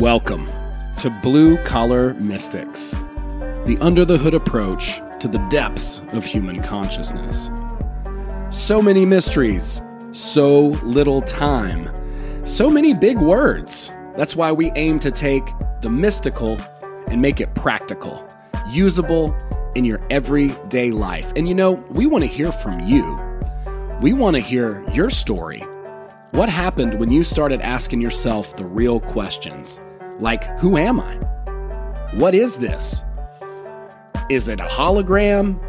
Welcome to Blue Collar Mystics, the under-the-hood approach to the depths of human consciousness. So many mysteries, so little time, so many big words. That's why we aim to take the mystical and make it practical, usable in your everyday life. And you know, we want to hear from you. We want to hear your story. What happened when you started asking yourself the real questions? Like, who am I? What is this? Is it a hologram?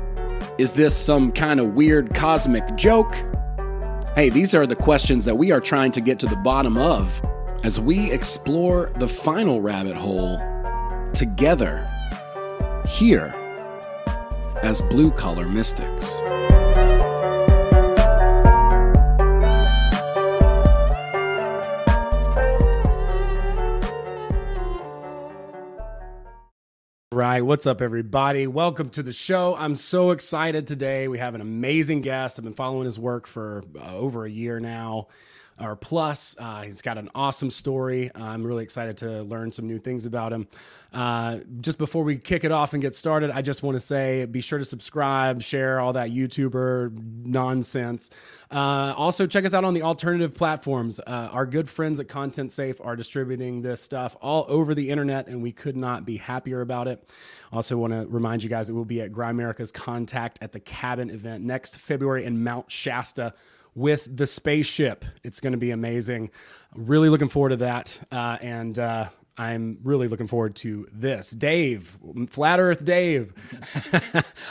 Is this some kind of weird cosmic joke? Hey, these are the questions that we are trying to get to the bottom of as we explore the final rabbit hole together here as Blue Collar Mystics. Right, what's up, everybody? Welcome to the show. I'm so excited today. We have an amazing guest. I've been following his work for over a year now, or plus. He's got an awesome story. I'm really excited to learn some new things about him. Just before we kick it off and get started, I just want to say, be sure to subscribe, share, all that YouTuber nonsense. Also, check us out on the alternative platforms. Our good friends at Content Safe are distributing this stuff all over the internet, and we could not be happier about it. Also want to remind you guys that we'll be at Grimerica's Contact at the Cabin event next February in Mount Shasta, with the spaceship. It's going to be amazing. Really looking forward to that. And I'm really looking forward to this. Dave, Flat Earth Dave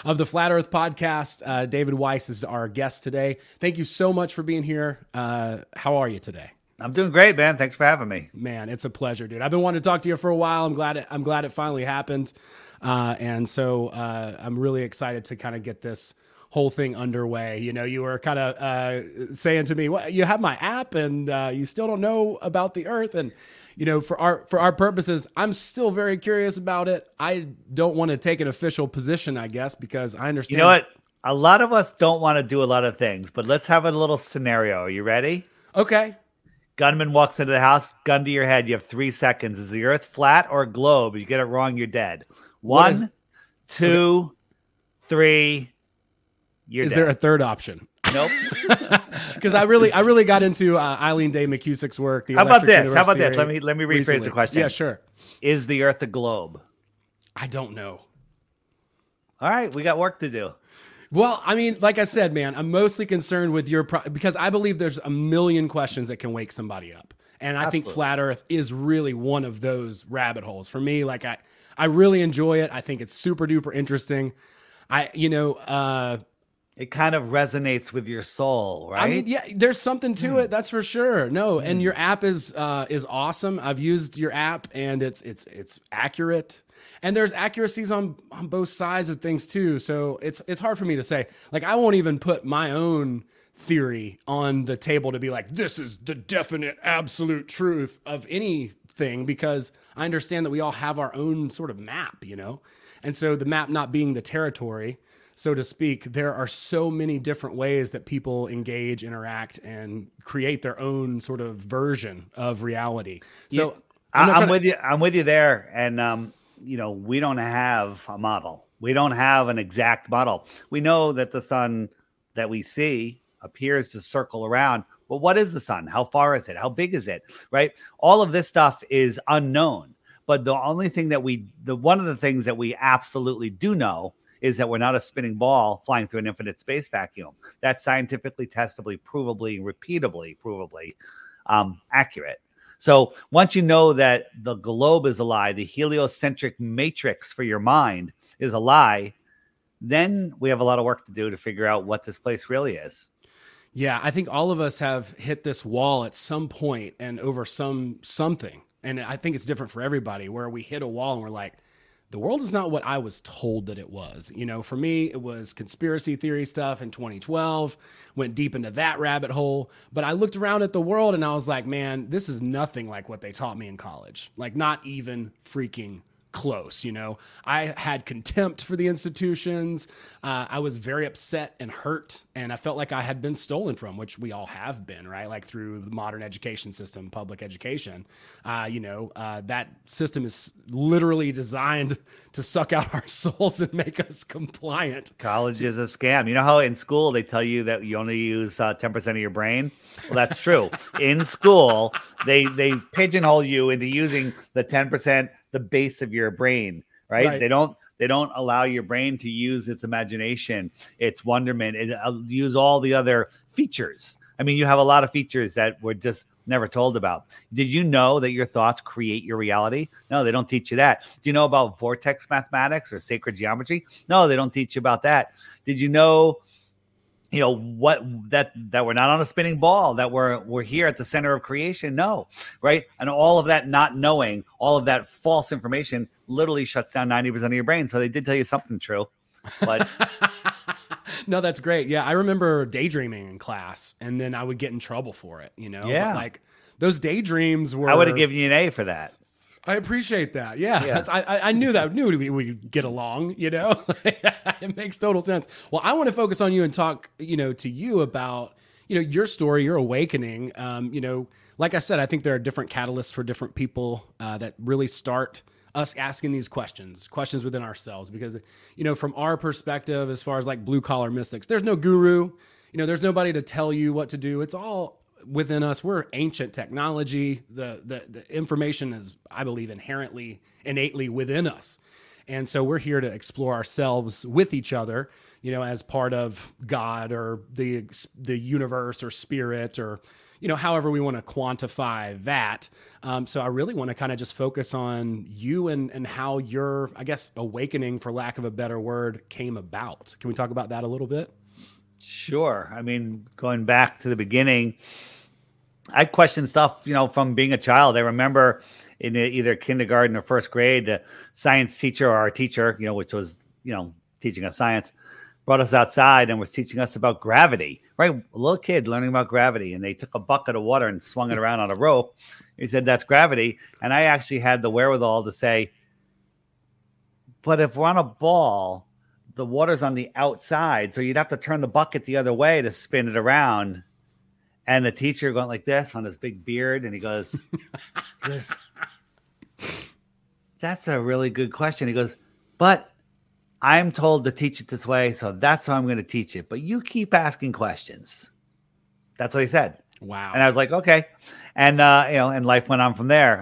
of the Flat Earth Podcast. David Weiss is our guest today. Thank you so much for being here. How are you today? I'm doing great, man. Thanks for having me. Man, it's a pleasure, dude. I've been wanting to talk to you for a while. I'm glad it finally happened. And so I'm really excited to kind of get this whole thing underway. You know, you were kind of saying to me, well, you have my app and you still don't know about the earth. And, you know, for our purposes, I'm still very curious about it. I don't want to take an official position, I guess, because I understand. You know what? A lot of us don't want to do a lot of things, but let's have a little scenario. Are you ready? Okay. Gunman walks into the house, gun to your head. You have 3 seconds. Is the earth flat or globe? You get it wrong, you're dead. One, two, three... Is there a third option? Nope. Because I really got into Eileen Day McCusick's work. How about this? Let me rephrase recently. The question. Yeah, sure. Is the Earth a globe? I don't know. All right, we got work to do. Well, I mean, like I said, man, I'm mostly concerned with your because I believe there's a million questions that can wake somebody up, and I think Flat Earth is really one of those rabbit holes for me. Like I really enjoy it. I think it's super duper interesting. It kind of resonates with your soul, right? I mean, yeah, there's something to it, that's for sure. No, and your app is awesome. I've used your app, and it's accurate. And there's accuracies on both sides of things too. So it's hard for me to say. Like, I won't even put my own theory on the table to be like, this is the definite absolute truth of anything, because I understand that we all have our own sort of map, you know? And so the map not being the territory, so to speak, there are so many different ways that people engage, interact, and create their own sort of version of reality. So yeah, I'm with you there. And, you know, we don't have a model. We don't have an exact model. We know that the sun that we see appears to circle around. But what is the sun? How far is it? How big is it? Right? All of this stuff is unknown. But the only thing that one of the things that we absolutely do know is that we're not a spinning ball flying through an infinite space vacuum. That's scientifically, testably, provably accurate. So once you know that the globe is a lie, the heliocentric matrix for your mind is a lie, then we have a lot of work to do to figure out what this place really is. Yeah, I think all of us have hit this wall at some point and over something. And I think it's different for everybody, where we hit a wall and we're like, the world is not what I was told that it was. You know, for me, it was conspiracy theory stuff in 2012, went deep into that rabbit hole. But I looked around at the world and I was like, man, this is nothing like what they taught me in college. Like, not even freaking close. You know, I had contempt for the institutions. I was very upset and hurt, and I felt like I had been stolen from, which we all have been, right? Like through the modern education system, public education, that system is literally designed to suck out our souls and make us compliant. College is a scam. You know how in school they tell you that you only use 10% of your brain? Well, that's true. In school, they pigeonhole you into using the 10%, the base of your brain, right? They don't allow your brain to use its imagination, its wonderment, and use all the other features. I mean, you have a lot of features that were just never told about. Did you know that your thoughts create your reality? No, they don't teach you that. Do you know about vortex mathematics or sacred geometry? No, they don't teach you about that. Did you know? You know what? That we're not on a spinning ball. That we're here at the center of creation. No, right? And all of that not knowing, all of that false information, literally shuts down 90% of your brain. So they did tell you something true, but. No, that's great. Yeah, I remember daydreaming in class, and then I would get in trouble for it. You know, yeah, but like those daydreams were. I would have given you an A for that. I appreciate that. Yeah. I knew that. I knew we'd get along, you know? It makes total sense. Well, I want to focus on you and talk, to you about, your story, your awakening. Like I said, I think there are different catalysts for different people that really start us asking these questions within ourselves. Because, from our perspective, as far as like blue collar mystics, there's no guru, there's nobody to tell you what to do. It's all within us. We're ancient technology. The information is, I believe, innately within us. And so we're here to explore ourselves with each other, as part of God or the universe or spirit or, however we want to quantify that. So I really want to kind of just focus on you and how your, I guess, awakening, for lack of a better word, came about. Can we talk about that a little bit? Sure. I mean, going back to the beginning, I questioned stuff, from being a child. I remember in either kindergarten or first grade, the science teacher or our teacher, which was, teaching us science, brought us outside and was teaching us about gravity, right? A little kid learning about gravity, and they took a bucket of water and swung it around on a rope. He said, that's gravity. And I actually had the wherewithal to say, but if we're on a ball, the water's on the outside, so you'd have to turn the bucket the other way to spin it around. And the teacher going like this on his big beard, and he goes, that's a really good question. He goes, but I'm told to teach it this way, so that's how I'm going to teach it. But you keep asking questions. That's what he said. Wow. And I was like, okay. And, and life went on from there.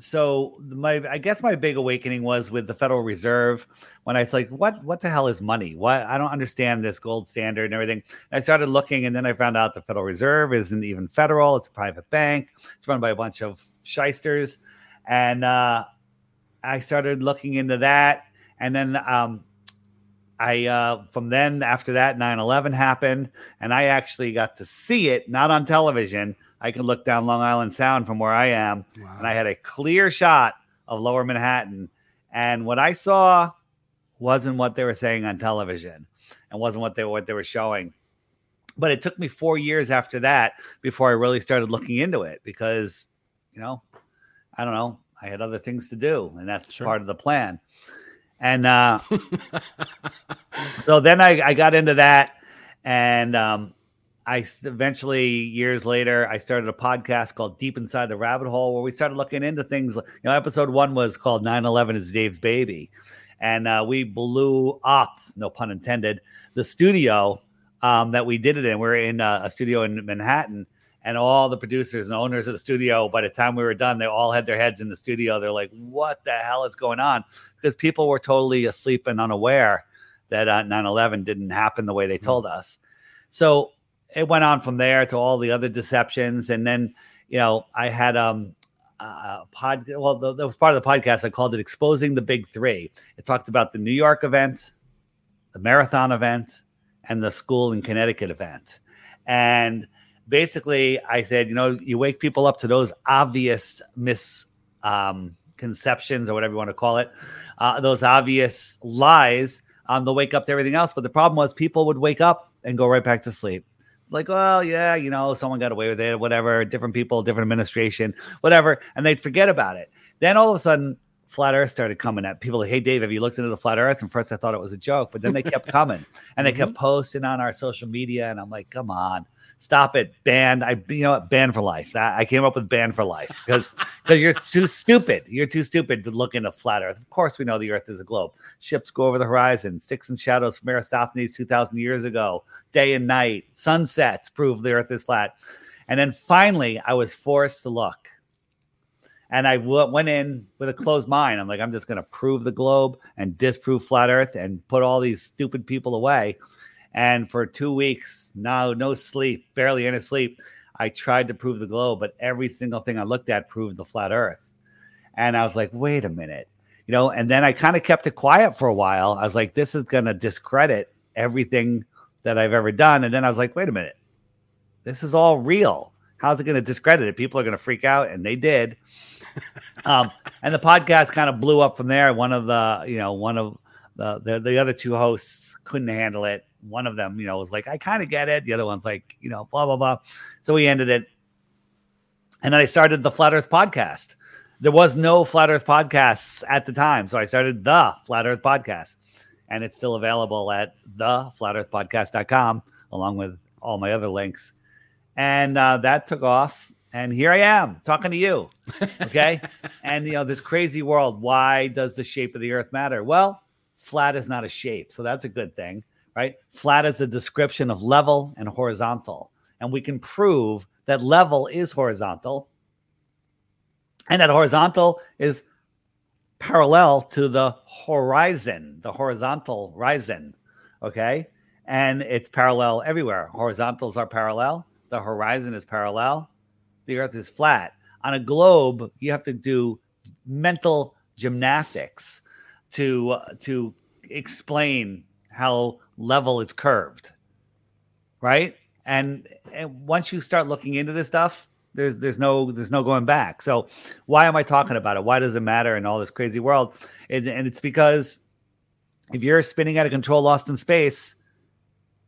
So I guess my big awakening was with the Federal Reserve, when I was like, what the hell is money? What? I don't understand this gold standard and everything. And I started looking, and then I found out the Federal Reserve isn't even federal. It's a private bank. It's run by a bunch of shysters. And I started looking into that. And then after that, 9/11 happened, and I actually got to see it, not on television. I could look down Long Island Sound from where I am. Wow. And I had a clear shot of lower Manhattan. And what I saw wasn't what they were saying on television and wasn't what they were showing. But it took me 4 years after that before I really started looking into it, because, I don't know, I had other things to do, and that's part of the plan. And so then I got into that, and I eventually, years later, I started a podcast called Deep Inside the Rabbit Hole, where we started looking into things. Episode 1 was called 9/11 is Dave's Baby. And we blew up, no pun intended, the studio that we did it in. We were in a studio in Manhattan, and all the producers and owners of the studio, by the time we were done, they all had their heads in the studio. They're like, what the hell is going on? Because people were totally asleep and unaware that 9/11 didn't happen the way they told us. So it went on from there to all the other deceptions. And then, I had a podcast. Well, that was part of the podcast. I called it Exposing the Big Three. It talked about the New York event, the marathon event, and the school in Connecticut event. And basically I said, you wake people up to those obvious misconceptions, or whatever you want to call it, those obvious lies. They'll wake up to everything else. But the problem was people would wake up and go right back to sleep. Like, well, yeah, someone got away with it, whatever, different people, different administration, whatever. And they'd forget about it. Then all of a sudden, Flat Earth started coming at people like, hey, Dave, have you looked into the Flat Earth? And first I thought it was a joke, but then they kept coming and they kept posting on our social media. And I'm like, come on, stop it. Banned. Banned for life. I came up with banned for life because you're too stupid. You're too stupid to look into Flat Earth. Of course, we know the Earth is a globe. Ships go over the horizon. Sticks and shadows from Aristophanes 2,000 years ago. Day and night. Sunsets prove the Earth is flat. And then finally, I was forced to look. And I went in with a closed mind. I'm like, I'm just going to prove the globe and disprove Flat Earth and put all these stupid people away. And for 2 weeks, no sleep, barely any sleep, I tried to prove the globe. But every single thing I looked at proved the Flat Earth. And I was like, wait a minute. And then I kind of kept it quiet for a while. I was like, this is going to discredit everything that I've ever done. And then I was like, wait a minute. This is all real. How's it going to discredit it? People are going to freak out. And they did. And the podcast kind of blew up from there. One of the other two hosts couldn't handle it. One of them, was like, I kind of get it. The other one's like, blah, blah, blah. So we ended it. And then I started the Flat Earth Podcast. There was no Flat Earth Podcasts at the time. So I started the Flat Earth Podcast. And it's still available at theflatearthpodcast.com along with all my other links. And that took off. And here I am talking to you, okay? And, this crazy world, why does the shape of the Earth matter? Well, flat is not a shape, so that's a good thing, right? Flat is a description of level and horizontal. And we can prove that level is horizontal and that horizontal is parallel to the horizon, the horizontal horizon, okay? And it's parallel everywhere. Horizontals are parallel. The horizon is parallel. The Earth is flat. On a globe, you have to do mental gymnastics to explain how level it's curved, right? And once you start looking into this stuff, there's no going back. So why am I talking about it? Why does it matter in all this crazy world? And it's because if you're spinning out of control, lost in space,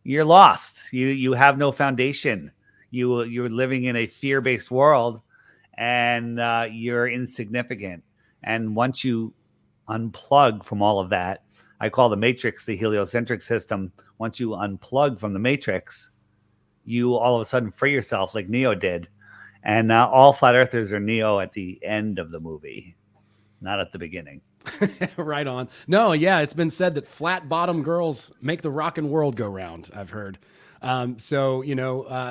you're lost. You have no foundation. You're living in a fear-based world, and you're insignificant. And once you unplug from all of that, I call the matrix the heliocentric system. Once you unplug from the matrix, you all of a sudden free yourself like Neo did. And all flat earthers are Neo at the end of the movie, not at the beginning. Right on. No, yeah, it's been said that flat bottom girls make the rockin' world go round, I've heard. So,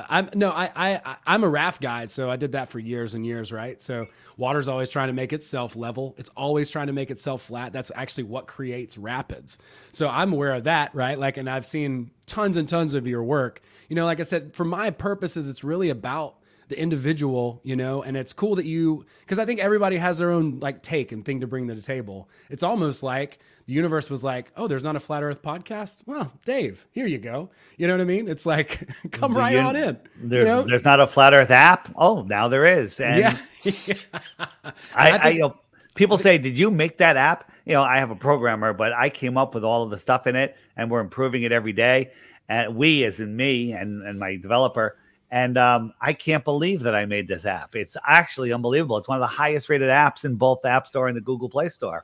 I'm a raft guide. So I did that for years and years. Right. So water's always trying to make itself level. It's always trying to make itself flat. That's actually what creates rapids. So I'm aware of that. Right. Like, and I've seen tons and tons of your work, like I said, for my purposes, it's really about the individual, and it's cool that because I think everybody has their own like take and thing to bring to the table. It's almost like the universe was like, oh, there's not a Flat Earth podcast. Well, Dave, here you go. You know what I mean? It's like, come right on in. There's not a Flat Earth app. Oh, now there is. And yeah. People say, did you make that app? I have a programmer, but I came up with all of the stuff in it and we're improving it every day. And we, as in me and my developer. And I can't believe that I made this app. It's actually unbelievable. It's one of the highest rated apps in both the App Store and the Google Play Store.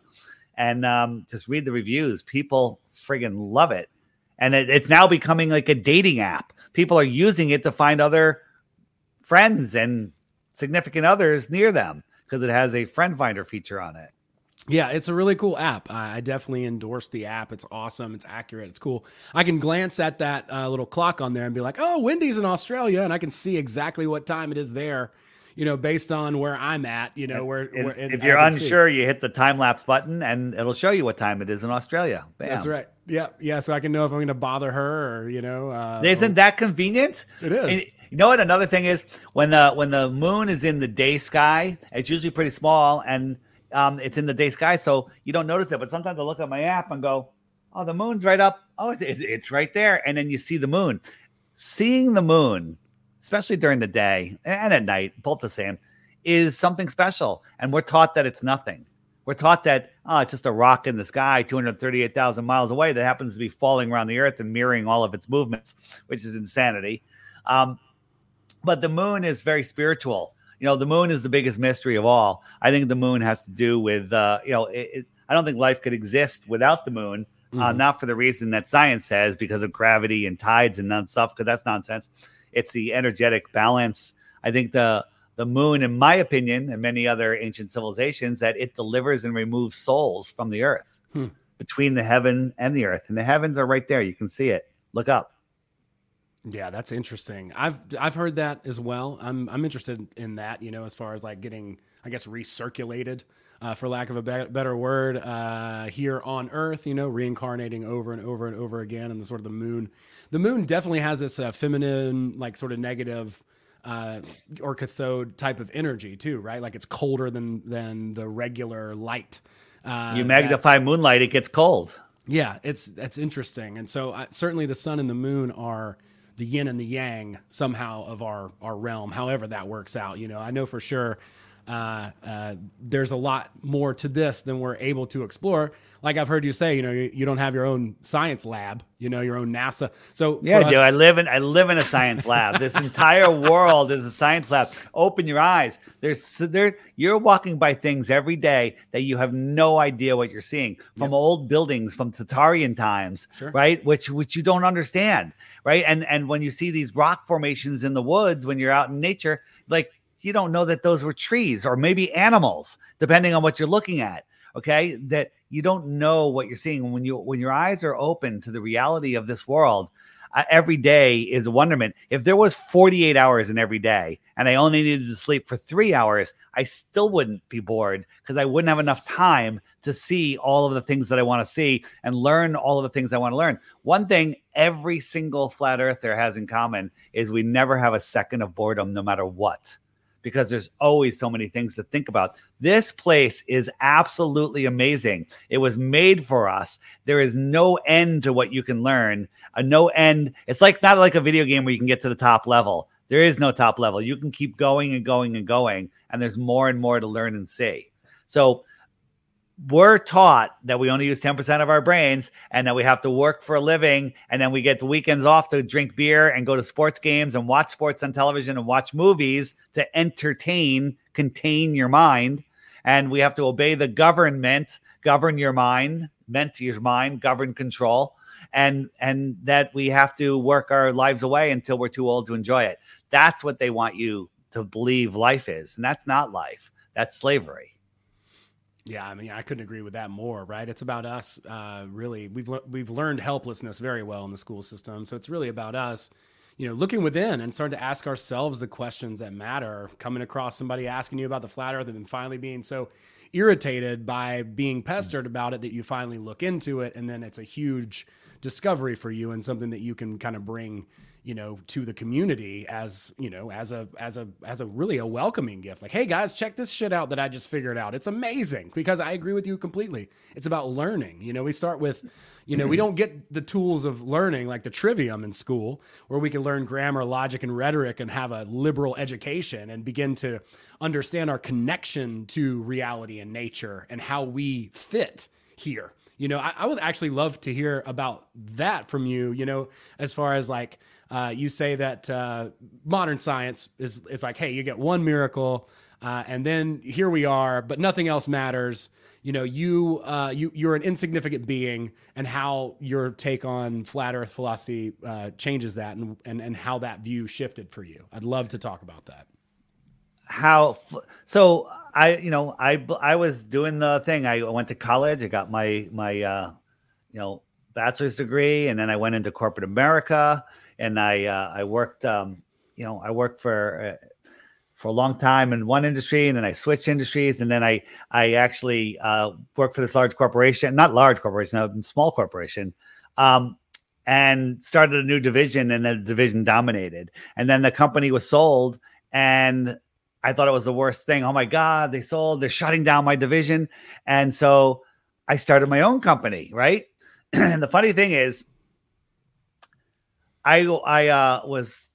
And just read the reviews. People friggin' love it. And it's now becoming like a dating app. People are using it to find other friends and significant others near them because it has a friend finder feature on it. Yeah, it's a really cool app. I definitely endorse the app. It's awesome. It's accurate. It's cool. I can glance at that little clock on there and be like, oh, Wendy's in Australia. And I can see exactly what time it is there, based on where I'm at, If you're unsure, you hit the time lapse button and it'll show you what time it is in Australia. Bam. That's right. Yeah. Yeah. So I can know if I'm going to bother her or, Isn't that convenient? It is. And, what? Another thing is when the moon is in the day sky, it's usually pretty small and it's in the day sky, so you don't notice it. But sometimes I look at my app and go, oh, the moon's right up. Oh, it's right there. And then you see the moon. Seeing the moon, especially during the day and at night, both the same, is something special. And we're taught that it's nothing. We're taught that, it's just a rock in the sky 238,000 miles away that happens to be falling around the Earth and mirroring all of its movements, which is insanity. But the moon is very spiritual. you know, the moon is the biggest mystery of all. I think the moon has to do with, I don't think life could exist without the moon, not for the reason that science says, because of gravity and tides and that stuff, because that's nonsense. It's the energetic balance. I think the moon, in my opinion, and many other ancient civilizations, that it delivers and removes souls from the earth between the heaven and the earth. And the heavens are right there. You can see it. Look up. Yeah, that's interesting. I've heard that as well. I'm interested in that, you know, as far as like getting, I guess, recirculated, for lack of a better word, here on Earth, you know, reincarnating over and over and over again. And the sort of the moon definitely has this feminine, like sort of negative or cathode type of energy too, right? Like it's colder than the regular light. You magnify moonlight, it gets cold. Yeah, that's interesting. And so certainly the sun and the moon are the yin and the yang somehow of our realm, however that works out. You know, I know for sure there's a lot more to this than we're able to explore. Like I've heard you say, you know, you don't have your own science lab, you know, your own NASA. So yeah, dude, I live in a science lab. This entire world is a science lab. Open your eyes. You're walking by things every day that you have no idea what you're seeing, from old buildings from Tatarian times, right? Which you don't understand, right? And when you see these rock formations in the woods, when you're out in nature, like, you don't know that those were trees or maybe animals, depending on what you're looking at. Okay, that you don't know what you're seeing when your eyes are open to the reality of this world. Every day is a wonderment. If there was 48 hours in every day, and I only needed to sleep for 3 hours, I still wouldn't be bored because I wouldn't have enough time to see all of the things that I want to see and learn all of the things I want to learn. One thing every single flat earther has in common is we never have a second of boredom, no matter what, because there's always so many things to think about. This place is absolutely amazing. It was made for us. There is no end to what you can learn. No end. It's like not like a video game where you can get to the top level. There is no top level. You can keep going and going and going, and there's more and more to learn and see. So we're taught that we only use 10% of our brains and that we have to work for a living, and then we get the weekends off to drink beer and go to sports games and watch sports on television and watch movies to contain your mind. And we have to obey the government, govern your mind, govern, control, and that we have to work our lives away until we're too old to enjoy it. That's what they want you to believe life is. And that's not life. That's slavery. Yeah, I mean, I couldn't agree with that more, right? It's about us, really. We've learned helplessness very well in the school system, so it's really about us, you know, looking within and starting to ask ourselves the questions that matter. Coming across somebody asking you about the flat earth and finally being so irritated by being pestered about it that you finally look into it, and then it's a huge discovery for you and something that you can kind of bring, you know, to the community as, you know, as a really a welcoming gift. Like, hey guys, check this shit out that I just figured out. It's amazing, because I agree with you completely. It's about learning. You know, we start with, you know, we don't get the tools of learning like the trivium in school, where we can learn grammar, logic, and rhetoric and have a liberal education and begin to understand our connection to reality and nature and how we fit here. You know, I would actually love to hear about that from you, you know, as far as like, you say that modern science is like, hey, you get one miracle, and then here we are, but nothing else matters. You know, you're an insignificant being, and how your take on flat Earth philosophy changes that, and how that view shifted for you. I'd love to talk about that. I was doing the thing. I went to college. I got my bachelor's degree, and then I went into corporate America. And I worked for a long time in one industry, and then I switched industries. And then I actually worked for this small corporation, and started a new division, and the division dominated. And then the company was sold, and I thought it was the worst thing. Oh my God, they sold, they're shutting down my division. And so I started my own company, right? And the funny thing is, I was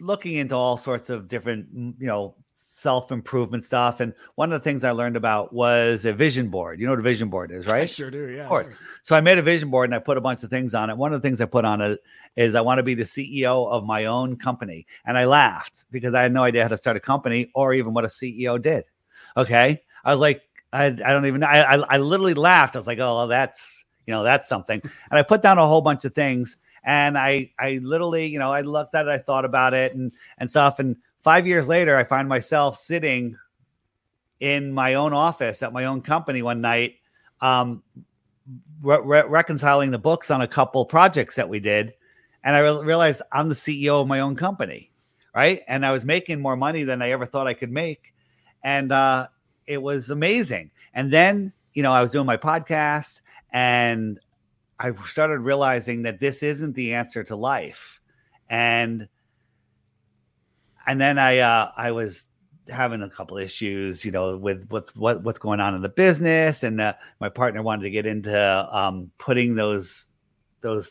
looking into all sorts of different, you know, self-improvement stuff. And one of the things I learned about was a vision board. You know what a vision board is, right? I sure do. Yeah, of course. Sure. So I made a vision board and I put a bunch of things on it. One of the things I put on it is I want to be the CEO of my own company. And I laughed because I had no idea how to start a company or even what a CEO did. Okay. I was like, I don't even know. I literally laughed. I was like, oh, that's, you know, that's something. And I put down a whole bunch of things. And I literally, you know, I looked at it, I thought about it and stuff. And 5 years later, I find myself sitting in my own office at my own company one night, reconciling the books on a couple projects that we did. And I realized I'm the CEO of my own company, right? And I was making more money than I ever thought I could make. And it was amazing. And then, you know, I was doing my podcast and I started realizing that this isn't the answer to life. And then I was having a couple issues, you know, with what's going on in the business, and my partner wanted to get into putting those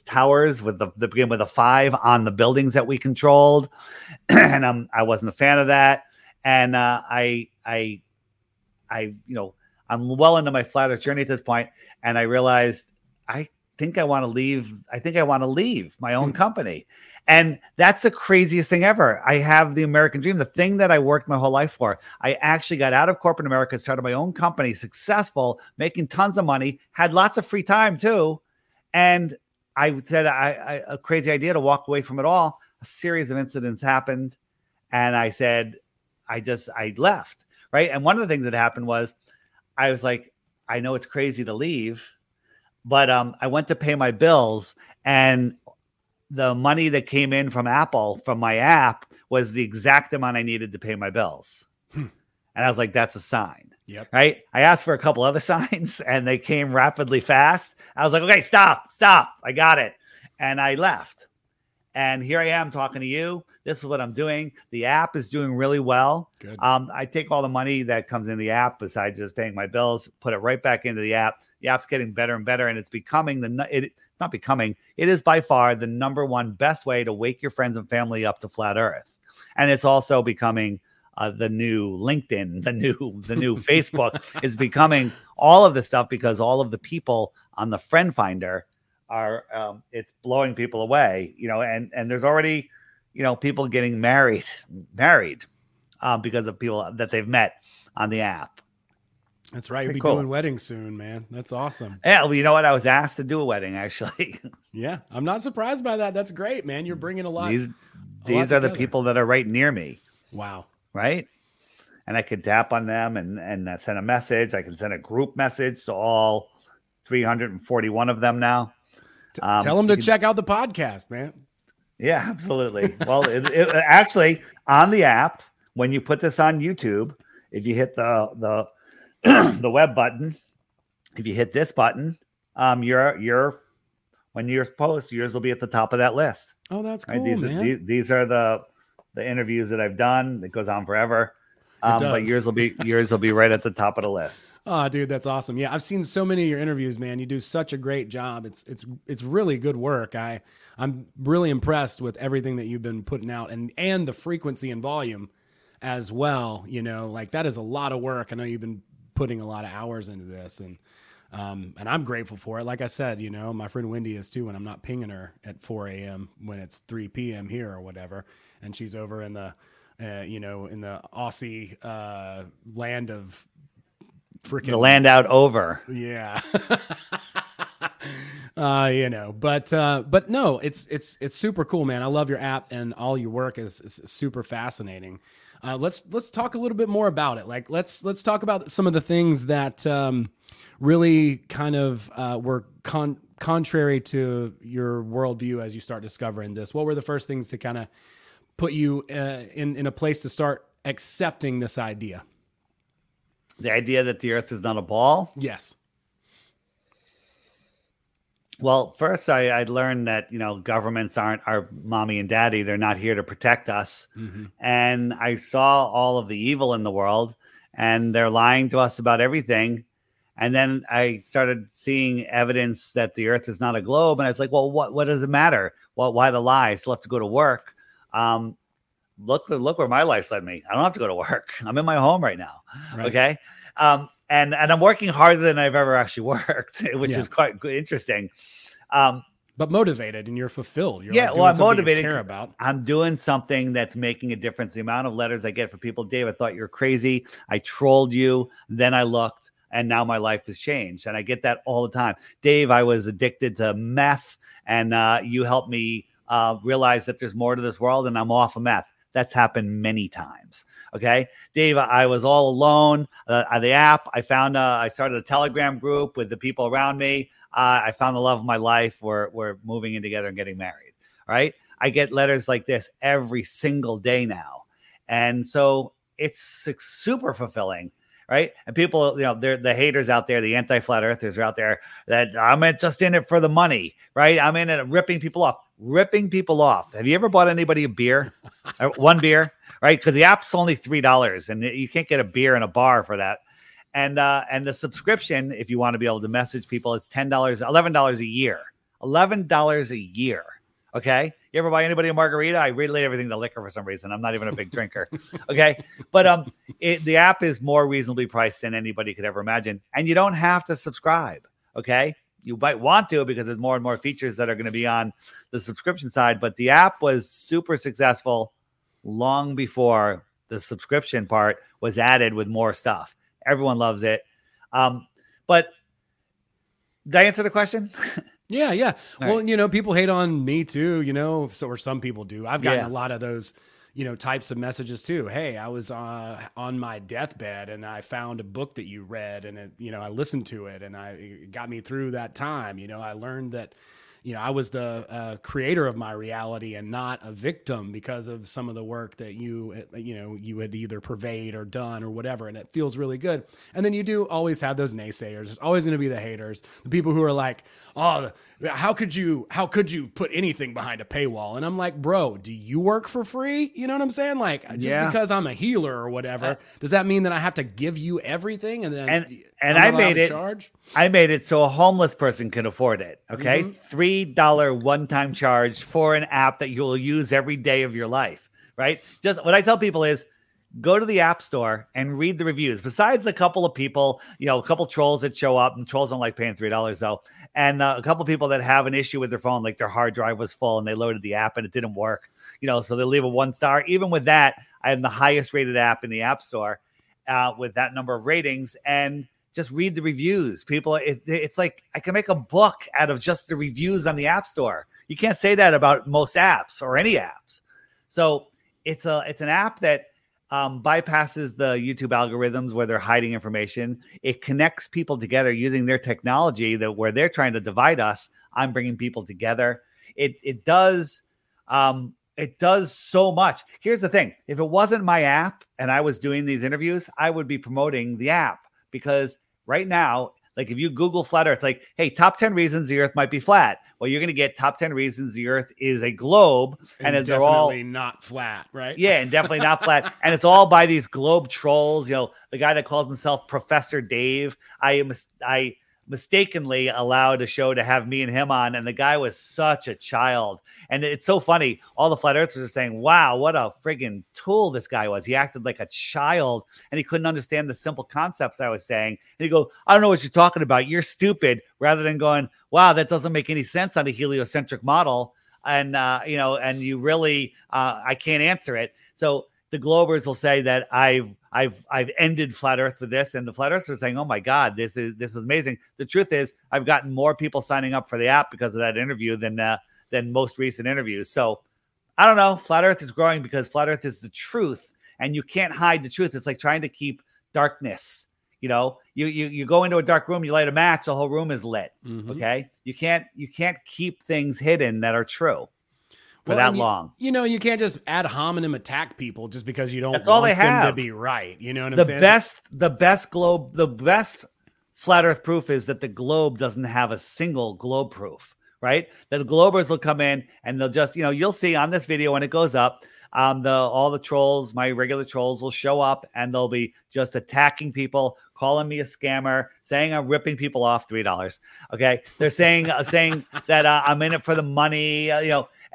towers with the begin with a 5 on the buildings that we controlled, and I wasn't a fan of that. And I you know, I'm well into my Flat Earth journey at this point, and I realized I think I want to leave my own company. And that's the craziest thing ever. I have the American dream, the thing that I worked my whole life for. I actually got out of corporate America, started my own company, successful, making tons of money, had lots of free time too. And I said, a crazy idea to walk away from it all. A series of incidents happened. And I said, I left. Right. And one of the things that happened was I was like, I know it's crazy to leave, but I went to pay my bills, and the money that came in from Apple, from my app, was the exact amount I needed to pay my bills. And I was like, that's a sign. Yep. Right. I asked for a couple other signs and they came rapidly fast. I was like, okay, stop. I got it. And I left. And here I am talking to you. This is what I'm doing. The app is doing really well. Good. I take all the money that comes in the app, besides just paying my bills, put it right back into the app. The app's getting better and better, and it's becoming it is by far the number one best way to wake your friends and family up to Flat Earth. And it's also becoming the new LinkedIn, the new Facebook is becoming all of this stuff, because all of the people on the friend finder are it's blowing people away, you know, and there's already, you know, people getting married because of people that they've met on the app. That's right. You'll be doing weddings soon, man. That's awesome. Yeah. Well, you know what? I was asked to do a wedding, actually. Yeah. I'm not surprised by that. That's great, man. You're bringing a lot. These are the people that are right near me. Wow. Right. And I could tap on them and send a message. I can send a group message to all 341 of them now. Tell them to check out the podcast, man. Yeah, absolutely. Well, it actually on the app, when you put this on YouTube, if you hit the web button, if you hit this button, when yours posts, yours will be at the top of that list. Oh, that's cool, right? These are the interviews that I've done. It goes on forever. But yours will be right at the top of the list. Oh, dude, that's awesome. Yeah. I've seen so many of your interviews, man. You do such a great job. It's really good work. I'm really impressed with everything that you've been putting out and the frequency and volume as well. You know, like that is a lot of work. I know you've been putting a lot of hours into this, and I'm grateful for it. Like I said, you know, my friend Wendy is too, and I'm not pinging her at 4 a.m. when it's 3 p.m. here or whatever. And she's over in the, you know, in the Aussie land of freaking the land out over. Yeah. You know, but no, it's super cool, man. I love your app, and all your work is super fascinating. Let's talk a little bit more about it. Like let's talk about some of the things that really kind of were contrary to your worldview as you start discovering this. What were the first things to kind of put you in a place to start accepting this idea? The idea that the earth is not a ball? Yes. Well, first I learned that, you know, governments aren't our mommy and daddy. They're not here to protect us. Mm-hmm. And I saw all of the evil in the world, and they're lying to us about everything. And then I started seeing evidence that the earth is not a globe. And I was like, well, what does it matter? Well, why the lies? Let's go to work. look where my life's led me. I don't have to go to work. I'm in my home right now. Right. Okay. And I'm working harder than I've ever actually worked, which is quite interesting. But motivated, and you're fulfilled. You're I'm motivated. You care about. I'm doing something that's making a difference. The amount of letters I get from people, Dave, I thought you were crazy. I trolled you. Then I looked, and now my life has changed. And I get that all the time. Dave, I was addicted to meth, and you helped me realize that there's more to this world, and I'm off of meth. That's happened many times. Okay. Dave, I was all alone on the app. I started a Telegram group with the people around me. I found the love of my life. We're moving in together and getting married. All right. I get letters like this every single day now. And so it's super fulfilling. Right. And people, they're the haters out there, the anti-flat earthers are out there that I'm just in it for the money. Right. I'm in it ripping people off. Have you ever bought anybody a beer? One beer, right? Because the app's only $3 and you can't get a beer in a bar for that. And the subscription, if you want to be able to message people, it's $10, $11 a year. Okay. You ever buy anybody a margarita? I relate everything to liquor for some reason. I'm not even a big drinker. Okay. But the app is more reasonably priced than anybody could ever imagine. And you don't have to subscribe. Okay. You might want to because there's more and more features that are going to be on the subscription side. But the app was super successful long before the subscription part was added with more stuff. Everyone loves it. But did I answer the question? Yeah. All well, right. People hate on me too, or some people do. I've gotten a lot of those, types of messages too. Hey, I was on my deathbed and I found a book that you read and, I listened to it and it got me through that time. I learned that, I was the creator of my reality and not a victim because of some of the work that you had either purveyed or done or whatever. And it feels really good. And then you do always have those naysayers. There's always going to be the haters, the people who are like, oh, how could you put anything behind a paywall? And I'm like, bro, do you work for free? You know what I'm saying? Like because I'm a healer or whatever, does that mean that I have to give you everything? And then I made it so a homeless person can afford it. Okay. Mm-hmm. $3 one-time charge for an app that you'll use every day of your life, right? Just what I tell people is go to the app store and read the reviews. Besides a couple of people, a couple trolls that show up, and trolls don't like paying $3 though. And a couple of people that have an issue with their phone, like their hard drive was full and they loaded the app and it didn't work, so they leave a 1-star. Even with that, I am the highest rated app in the app store with that number of ratings. And just read the reviews, people. It's like I can make a book out of just the reviews on the App Store. You can't say that about most apps or any apps. So it's an app that bypasses the YouTube algorithms where they're hiding information. It connects people together using their technology where they're trying to divide us. I'm bringing people together. It does so much. Here's the thing: if it wasn't my app and I was doing these interviews, I would be promoting the app because right now, like if you Google flat earth, like, hey, top 10 reasons the earth might be flat. Well, you're going to get top 10 reasons the earth is a globe. And they're all not flat, right? Yeah. And definitely not flat. And it's all by these globe trolls. The guy that calls himself Professor Dave, I mistakenly allowed a show to have me and him on. And the guy was such a child. And it's so funny. All the flat earthers are saying, wow, what a friggin' tool this guy was. He acted like a child and he couldn't understand the simple concepts I was saying. And he go, I don't know what you're talking about. You're stupid. Rather than going, wow, that doesn't make any sense on a heliocentric model. And, and you really, I can't answer it. So the Globers will say that I've ended flat earth with this. And the flat earthers are saying, oh my God, this is amazing. The truth is I've gotten more people signing up for the app because of that interview than most recent interviews. So I don't know. Flat earth is growing because flat earth is the truth and you can't hide the truth. It's like trying to keep darkness. You go into a dark room, you light a match, the whole room is lit. Mm-hmm. Okay. You can't keep things hidden that are true. For that long. You can't just ad hominem attack people just because you don't want them to be right. You know what I'm saying? The best flat earth proof is that the globe doesn't have a single globe proof, right? That the Globers will come in and they'll just, you'll see on this video when it goes up, all the trolls, my regular trolls will show up and they'll be just attacking people, calling me a scammer, saying I'm ripping people off $3. Okay. They're saying that I'm in it for the money,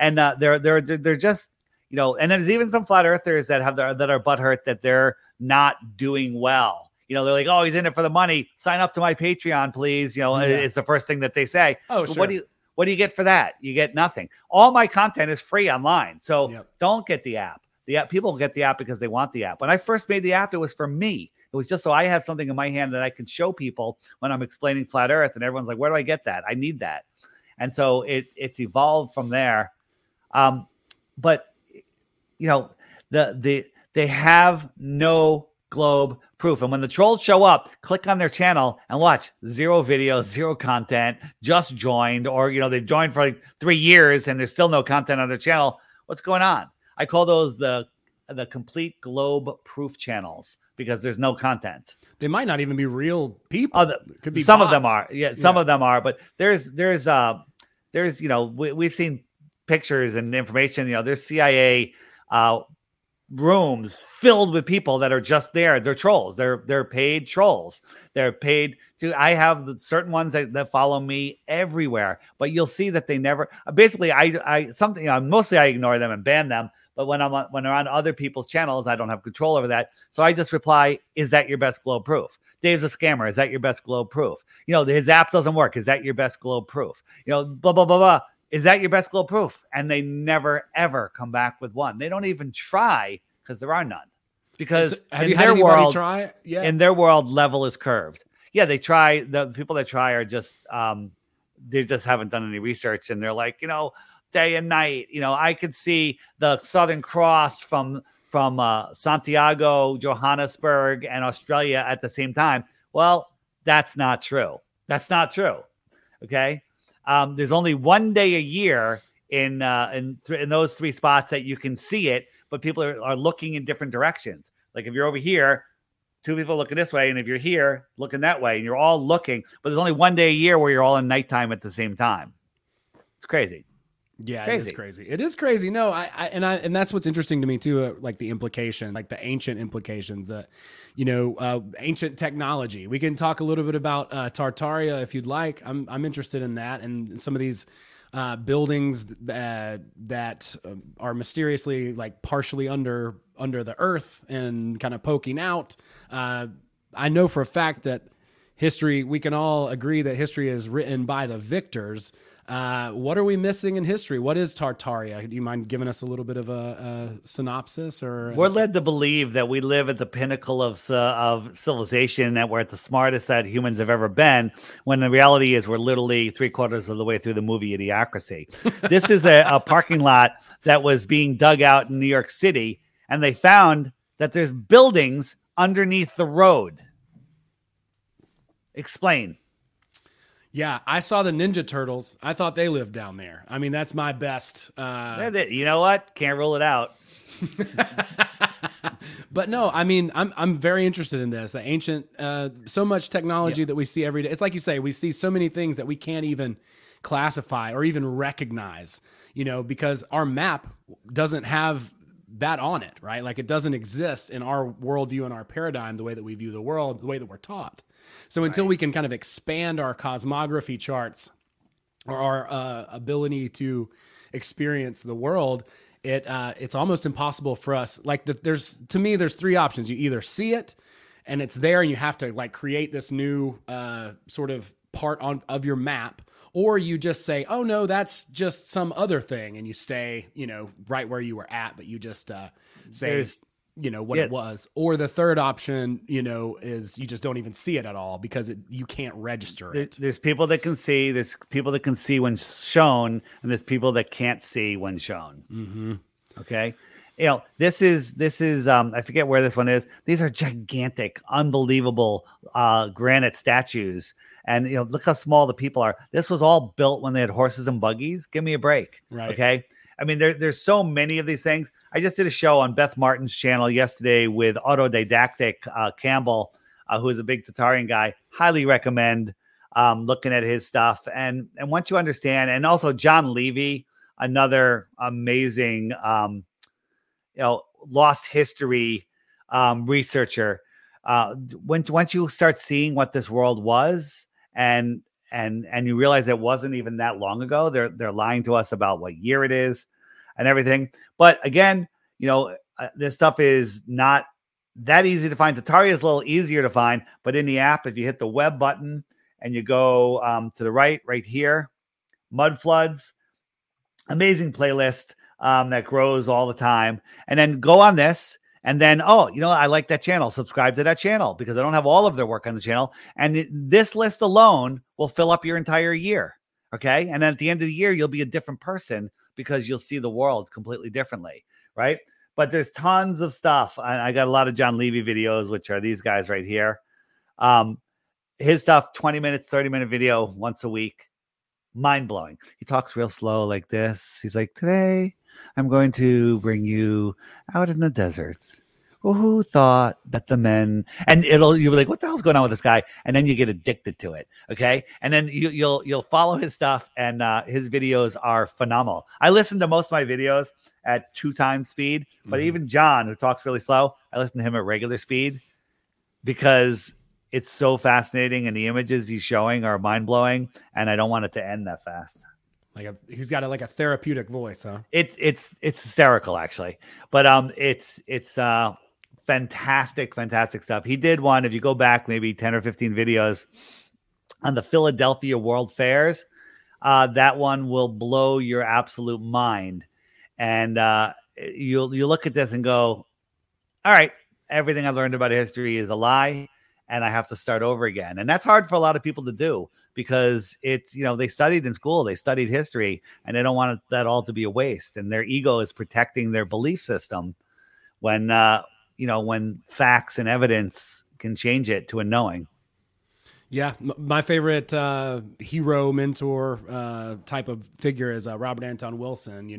and they're just you know, and there's even some flat earthers that have their, that are butthurt that they're not doing well. You know, they're like, oh, he's in it for the money. Sign up to my Patreon, please. You know, it's the first thing that they say. Oh, sure. What do you get for that? You get nothing. All my content is free online. So don't get the app. The app, people get the app because they want the app. When I first made the app, it was for me. It was just so I have something in my hand that I can show people when I'm explaining flat earth. And everyone's like, where do I get that? I need that. And so it's evolved from there. But, you know, they have no globe proof. And when the trolls show up, click on their channel and watch zero videos, zero content, just joined, or, you know, they've joined for like 3 years and there's still no content on their channel. What's going on? I call those the complete globe proof channels because there's no content. They might not even be real people. Could be some bots. Of them are. Yeah. Some of them are, but there's, you know, we've seen pictures and information, you know, there's CIA, rooms filled with people that are just there. They're trolls. They're paid trolls. They're paid to, I have the certain ones that follow me everywhere, but you'll see that they never, basically mostly I ignore them and ban them. But when they're on other people's channels, I don't have control over that. So I just reply, is that your best globe proof? Dave's a scammer. Is that your best globe proof? You know, his app doesn't work. Is that your best globe proof? You know, blah, blah, blah, blah. Is that your best globe proof? And they never, ever come back with one. They don't even try because there are none. Because in their world, level is curved. Yeah, they try. The people that try are just, they just haven't done any research. And they're like, you know, day and night, you know, I could see the Southern Cross from Santiago, Johannesburg, and Australia at the same time. Well, that's not true. That's not true. Okay. There's only one day a year in those three spots that you can see it, but people are looking in different directions. Like if you're over here, two people looking this way, and if you're here, looking that way, and you're all looking, but there's only one day a year where you're all in nighttime at the same time. It's crazy. Yeah, crazy. It is crazy. No, and that's what's interesting to me too. Like the implication, like the ancient implications that, you know, ancient technology. We can talk a little bit about Tataria if you'd like. I'm interested in that and some of these buildings that are mysteriously like partially under the earth and kind of poking out. I know for a fact that history. We can all agree that history is written by the victors. What are we missing in history? What is Tataria? Do you mind giving us a little bit of a synopsis? Or we're led to believe that we live at the pinnacle of civilization, that we're at the smartest that humans have ever been, when the reality is we're literally 3/4 of the way through the movie Idiocracy. This is a parking lot that was being dug out in New York City, and they found that there's buildings underneath the road. Explain. Yeah, I saw the Ninja Turtles. I thought they lived down there. I mean, that's my best. You know what? Can't rule it out. But no, I mean, I'm very interested in this. The ancient, so much technology that we see every day. It's like you say, we see so many things that we can't even classify or even recognize, you know, because our map doesn't have that on it, right? Like it doesn't exist in our worldview and our paradigm, the way that we view the world, the way that we're taught. So until we can kind of expand our cosmography charts or our ability to experience the world, it's almost impossible for us. Like there's three options. You either see it and it's there and you have to like create this new sort of part of your map, or you just say, oh no, that's just some other thing. And you stay, you know, right where you were at, but you just say, you know, what it was. Or the third option, you know, is you just don't even see it at all because you can't register it. There's people that can see, there's people that can see when shown, and there's people that can't see when shown. Mm-hmm. Okay. You know, this is, I forget where this one is. These are gigantic, unbelievable, granite statues. And, you know, look how small the people are. This was all built when they had horses and buggies. Give me a break. Right. Okay. I mean, there's so many of these things. I just did a show on Beth Martin's channel yesterday with Autodidactic Campbell, who is a big Tatarian guy. Highly recommend looking at his stuff. And once you understand, and also John Levy, another amazing, you know, lost history researcher. Once you start seeing what this world was, and you realize it wasn't even that long ago, they're lying to us about what year it is. and everything. But again, you know, this stuff is not that easy to find. Tataria is a little easier to find, but in the app, if you hit the web button and you go to the right here, Mud Floods, amazing playlist that grows all the time. And then go on this. And then, oh, you know, I like that channel. Subscribe to that channel because I don't have all of their work on the channel. And this list alone will fill up your entire year. Okay. And then at the end of the year, you'll be a different person because you'll see the world completely differently. Right. But there's tons of stuff. I got a lot of John Levy videos, which are these guys right here. His stuff, 20 minutes, 30-minute video once a week. Mind-blowing. He talks real slow like this. He's like, today I'm going to bring you out in the desert. Well, who thought that the men, and you'll be like, what the hell's going on with this guy? And then you get addicted to it. Okay. And then you'll follow his stuff, and his videos are phenomenal. I listen to most of my videos at 2x speed, but even John, who talks really slow, I listen to him at regular speed because it's so fascinating, and the images he's showing are mind-blowing, and I don't want it to end that fast. He's got a therapeutic voice, huh? It's hysterical, actually. But it's fantastic stuff. He did one, if you go back maybe 10 or 15 videos, on the Philadelphia World Fairs. That one will blow your absolute mind. And you look at this and go, all right, everything I learned about history is a lie, and I have to start over again. And that's hard for a lot of people to do because it's, you know, they studied in school, they studied history, and they don't want that all to be a waste. And their ego is protecting their belief system when, when facts and evidence can change it to a knowing. Yeah. My favorite hero, mentor type of figure is Robert Anton Wilson.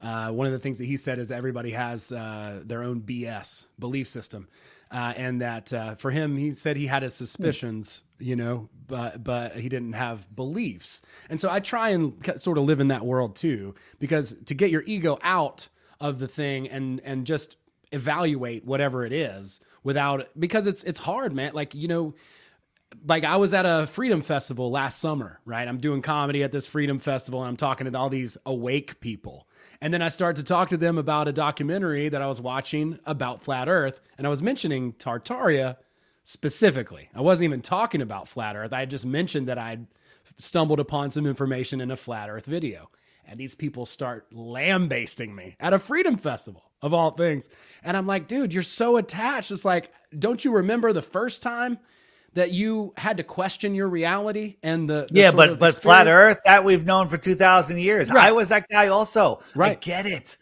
One of the things that he said is that everybody has their own BS, belief system. And that for him, he said he had his suspicions, but he didn't have beliefs. And so I try and sort of live in that world too, because to get your ego out of the thing and just evaluate whatever it is without, because it's hard, man. I was at a Freedom Festival last summer, right? I'm doing comedy at this Freedom Festival, and I'm talking to all these awake people. And then I start to talk to them about a documentary that I was watching about Flat Earth. And I was mentioning Tataria specifically. I wasn't even talking about Flat Earth. I had just mentioned that I'd stumbled upon some information in a Flat Earth video. And these people start lambasting me at a Freedom Festival, of all things. And I'm like, dude, you're so attached. It's like, don't you remember the first time that you had to question your reality and but Flat Earth, that we've known for 2,000 years. Right. I was that guy also. Right. I get it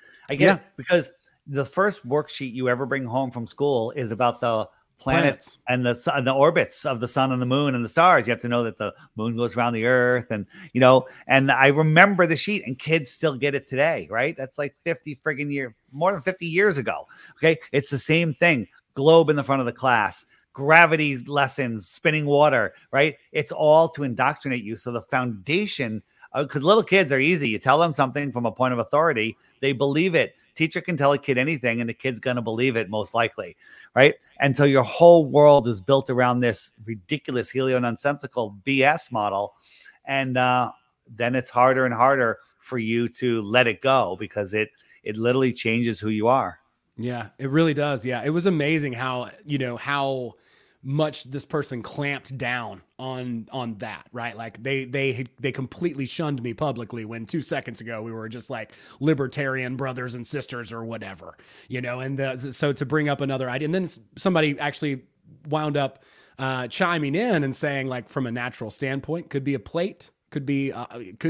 because the first worksheet you ever bring home from school is about the planets. And the orbits of the sun and the moon and the stars. You have to know that the moon goes around the earth, and I remember the sheet, and kids still get it today, right? That's like 50 friggin' years, more than 50 years ago. Okay. It's the same thing. Globe in the front of the class. Gravity lessons, spinning water, right? It's all to indoctrinate you. So the foundation, because little kids are easy. You tell them something from a point of authority, they believe it. Teacher can tell a kid anything, and the kid's going to believe it most likely, right? And so your whole world is built around this ridiculous helio-nonsensical BS model. And then it's harder and harder for you to let it go because it literally changes who you are. Yeah, it really does. Yeah, it was amazing how much this person clamped down on that, right? Like they completely shunned me publicly when 2 seconds ago we were just like libertarian brothers and sisters or whatever, and so to bring up another idea. And then somebody actually wound up chiming in and saying, like, from a natural standpoint, could be a plate. Could be,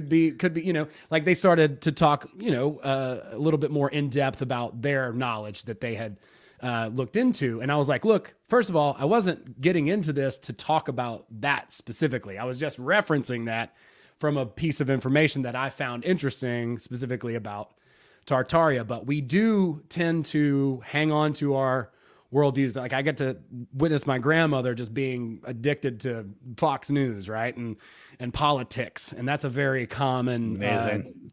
they started to talk, a little bit more in depth about their knowledge that they had looked into. And I was like, look, first of all, I wasn't getting into this to talk about that specifically. I was just referencing that from a piece of information that I found interesting specifically about Tataria. But we do tend to hang on to our worldviews. Like, I get to witness my grandmother just being addicted to Fox News, right? And politics. And that's a very common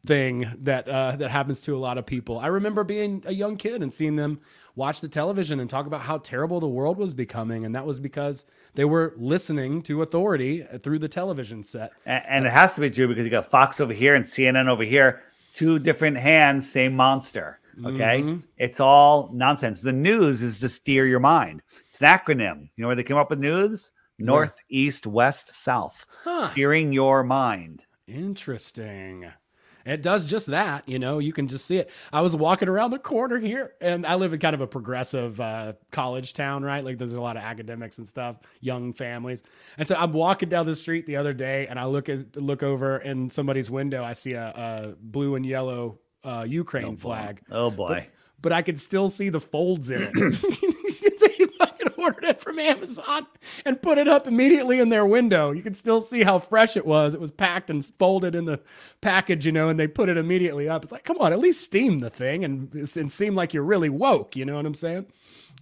thing that happens to a lot of people. I remember being a young kid and seeing them watch the television and talk about how terrible the world was becoming. And that was because they were listening to authority through the television set. And it has to be true because you got Fox over here and CNN over here. two different hands, same monster. Okay. Mm-hmm. It's all nonsense. The news is to steer your mind. It's an acronym. You know where they came up with news? North, east, west, south. Huh. Steering your mind. Interesting. It does just that. You know, you can just see it. I was walking around the corner here, and I live in kind of a progressive college town, right? Like there's a lot of academics and stuff, young families. And so I'm walking down the street the other day, and I look over in somebody's window. I see a blue and yellow Ukraine flag. Oh boy. But I could still see the folds in it. They fucking ordered it from Amazon and put it up immediately in their window. You could still see how fresh it was. It was packed and folded in the package, you know, and they put it immediately up. It's like, come on, at least steam the thing and seem like you're really woke. You know what I'm saying?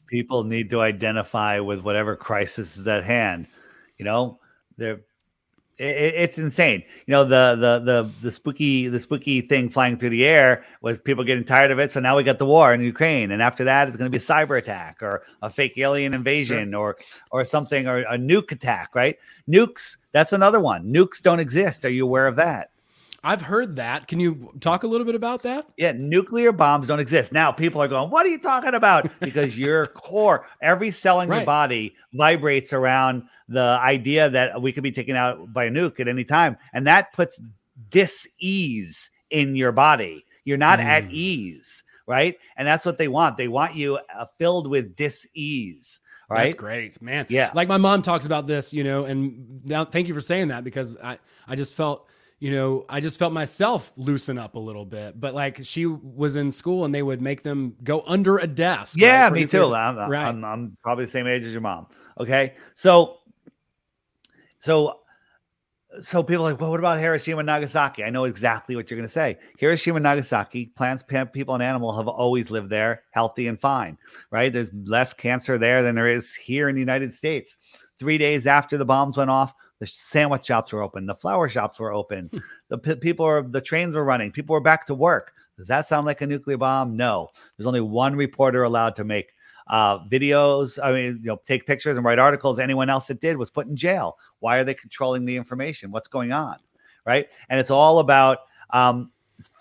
People need to identify with whatever crisis is at hand. You know, it's insane. You know, the spooky thing flying through the air was people getting tired of it. So now we got the war in Ukraine. And after that, it's going to be a cyber attack or a fake alien invasion or something, or a nuke attack, right? Nukes. That's another one. Nukes don't exist. Are you aware of that? I've heard that. Can you talk a little bit about that? Yeah, nuclear bombs don't exist. Now people are going, what are you talking about? Because your core, every cell in your body vibrates around the idea that we could be taken out by a nuke at any time. And that puts dis-ease in your body. You're not at ease, right? And that's what they want. They want you filled with dis-ease. Right? That's great, man. Yeah. Like my mom talks about this, you know, and now thank you for saying that, because I just felt... You know, I just felt myself loosen up a little bit, but like she was in school and they would make them go under a desk. Yeah, right, me too. I'm probably the same age as your mom. Okay. So people are like, well, what about Hiroshima and Nagasaki? I know exactly what you're going to say. Hiroshima and Nagasaki, plants, people, and animals have always lived there healthy and fine, right? There's less cancer there than there is here in the United States. 3 days after the bombs went off, the sandwich shops were open. The flower shops were open. The trains were running. People were back to work. Does that sound like a nuclear bomb? No. There's only one reporter allowed to make videos. I mean, you know, take pictures and write articles. Anyone else that did was put in jail. Why are they controlling the information? What's going on? Right. And it's all about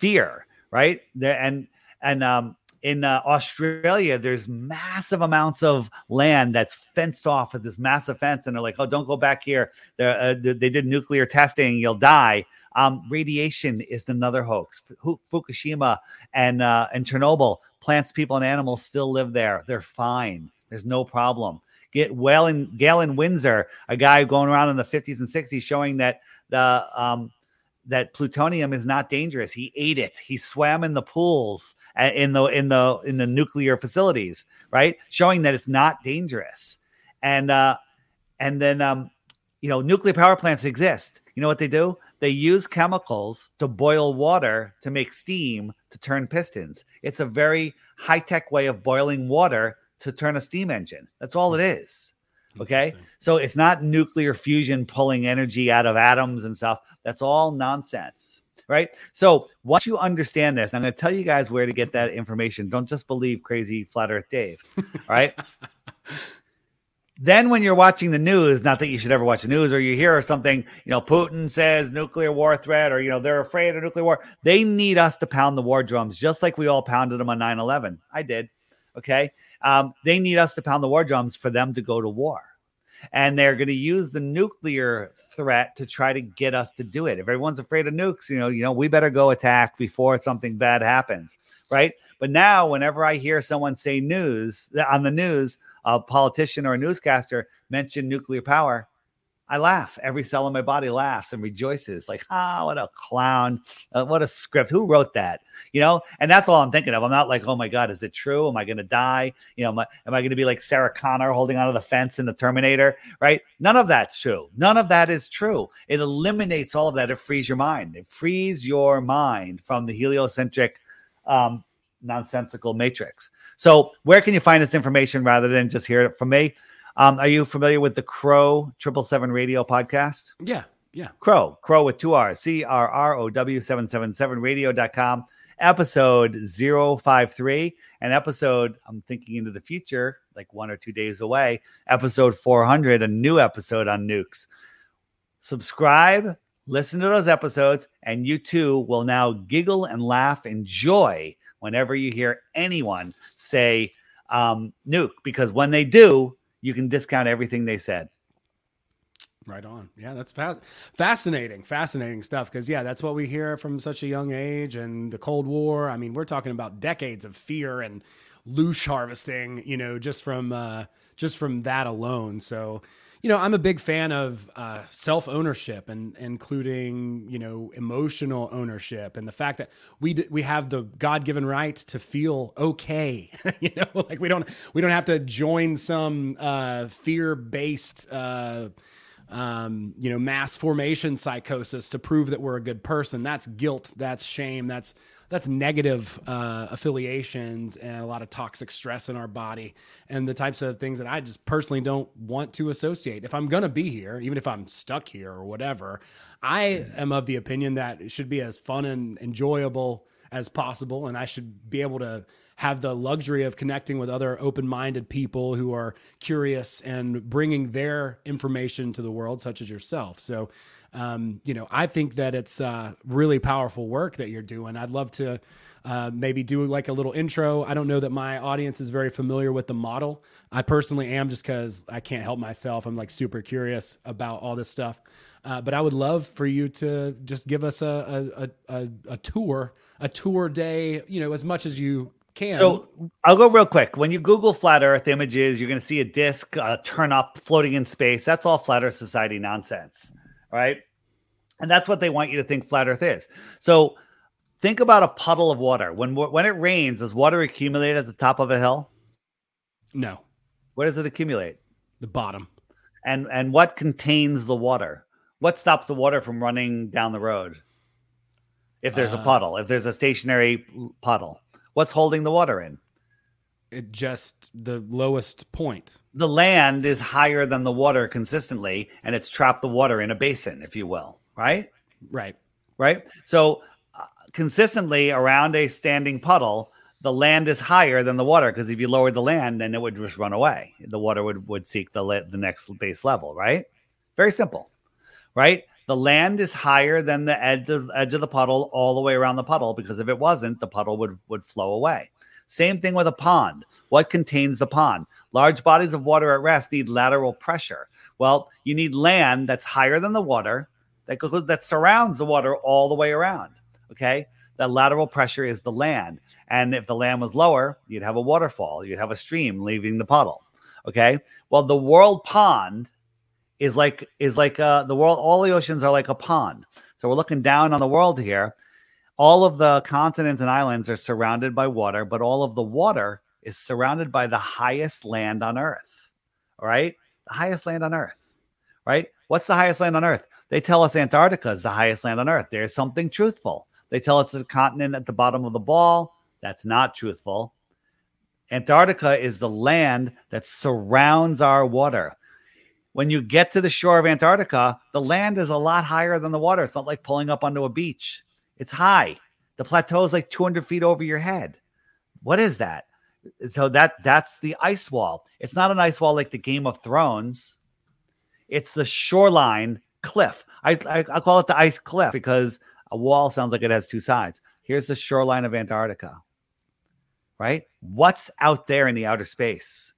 fear. Right. In Australia, there's massive amounts of land that's fenced off with this massive fence. And they're like, oh, don't go back here. They did nuclear testing. You'll die. Radiation is another hoax. Fukushima and Chernobyl, plants, people, and animals still live there. They're fine. There's no problem. Get well in Galen Windsor, a guy going around in the 50s and 60s showing that the that plutonium is not dangerous. He ate it. He swam in the pools in the nuclear facilities, right? Showing that it's not dangerous. And then you know, nuclear power plants exist. You know what they do? They use chemicals to boil water to make steam to turn pistons. It's a very high-tech way of boiling water to turn a steam engine. That's all it is. Okay, so it's not nuclear fusion pulling energy out of atoms and stuff. That's all nonsense, right? So once you understand this, I'm going to tell you guys where to get that information. Don't just believe crazy Flat Earth Dave, all right? Then when you're watching the news, not that you should ever watch the news, or you hear something, you know, Putin says nuclear war threat, or, you know, they're afraid of nuclear war. They need us to pound the war drums, just like we all pounded them on 9/11. I did, okay? They need us to pound the war drums for them to go to war. And they're going to use the nuclear threat to try to get us to do it. If everyone's afraid of nukes, you know, we better go attack before something bad happens, right? But now whenever I hear someone say news on the news, a politician or a newscaster mention nuclear power, I laugh. Every cell in my body laughs and rejoices like, what a clown. What a script. Who wrote that? You know, and that's all I'm thinking of. I'm not like, oh, my God, is it true? Am I going to die? You know, am I going to be like Sarah Connor holding onto the fence in the Terminator? Right. None of that's true. None of that is true. It eliminates all of that. It frees your mind. It frees your mind from the heliocentric nonsensical matrix. So where can you find this information rather than just hear it from me? Are you familiar with the Crow 777 radio podcast? Yeah. Yeah. Crow with two R's, CRROW 777 radio.com, episode 053, and episode, I'm thinking into the future, like 1 or 2 days away, episode 400, a new episode on nukes. Subscribe, Listen to those episodes, and you too will now giggle and laugh in joy whenever you hear anyone say nuke, because when they do, you can discount everything they said. Right on. Yeah, that's fascinating stuff. Because, yeah, that's what we hear from such a young age, and the Cold War. I mean, we're talking about decades of fear and louche harvesting, you know, just from that alone. So, you know, I'm a big fan of self-ownership, and including, you know, emotional ownership, and the fact that we have the God-given right to feel okay. You know, like we don't have to join some fear-based you know, mass formation psychosis to prove that we're a good person. That's guilt. That's shame. That's negative affiliations and a lot of toxic stress in our body, and the types of things that I just personally don't want to associate. If I'm going to be here, even if I'm stuck here or whatever, I am of the opinion that it should be as fun and enjoyable as possible. And I should be able to have the luxury of connecting with other open-minded people who are curious and bringing their information to the world, such as yourself. So, you know, I think that it's really powerful work that you're doing. I'd love to maybe do like a little intro. I don't know that my audience is very familiar with the model. I personally am, just because I can't help myself. I'm like super curious about all this stuff. But I would love for you to just give us a tour day, you know, as much as you can. So I'll go real quick. When you Google flat Earth images, you're going to see a disc turn up floating in space. That's all Flat Earth Society nonsense, right? And that's what they want you to think flat Earth is. So think about a puddle of water. When it rains, does water accumulate at the top of a hill? No. Where does it accumulate? The bottom. And what contains the water? What stops the water from running down the road? If there's a puddle, if there's a stationary puddle, what's holding the water in? It just the lowest point. The land is higher than the water consistently, and it's trapped the water in a basin, if you will. Right? Right. Right? So consistently around a standing puddle, the land is higher than the water, because if you lowered the land, then it would just run away. The water would seek the next base level, right? Very simple. Right? The land is higher than the edge of the puddle all the way around the puddle, because if it wasn't, the puddle would flow away. Same thing with a pond. What contains the pond? Large bodies of water at rest need lateral pressure. Well, you need land that's higher than the water that surrounds the water all the way around, okay? That lateral pressure is the land. And if the land was lower, you'd have a waterfall. You'd have a stream leaving the puddle, okay? Well, the world pond is like the world, all the oceans are like a pond. So we're looking down on the world here. All of the continents and islands are surrounded by water, but all of the water is surrounded by the highest land on Earth. All right? The highest land on Earth. Right? What's the highest land on Earth? They tell us Antarctica is the highest land on Earth. There's something truthful. They tell us the continent at the bottom of the ball. That's not truthful. Antarctica is the land that surrounds our water. When you get to the shore of Antarctica, the land is a lot higher than the water. It's not like pulling up onto a beach. It's high. The plateau is like 200 feet over your head. What is that? So that's the ice wall. It's not an ice wall like the Game of Thrones. It's the shoreline cliff. I call it the ice cliff because a wall sounds like it has two sides. Here's the shoreline of Antarctica, right? What's out there in the outer space?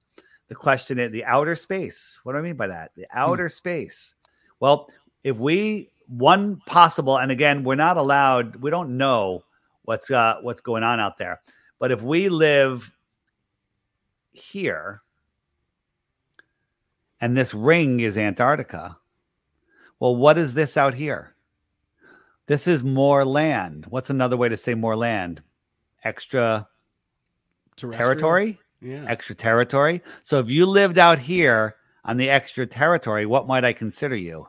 The question is the outer space. What do I mean by that? The outer space. Well, if one possible, and again, we're not allowed, we don't know what's going on out there. But if we live here and this ring is Antarctica, well, what is this out here? This is more land. What's another way to say more land? Extra territory? Yeah. Extra territory. So if you lived out here on the extra territory, what might I consider you?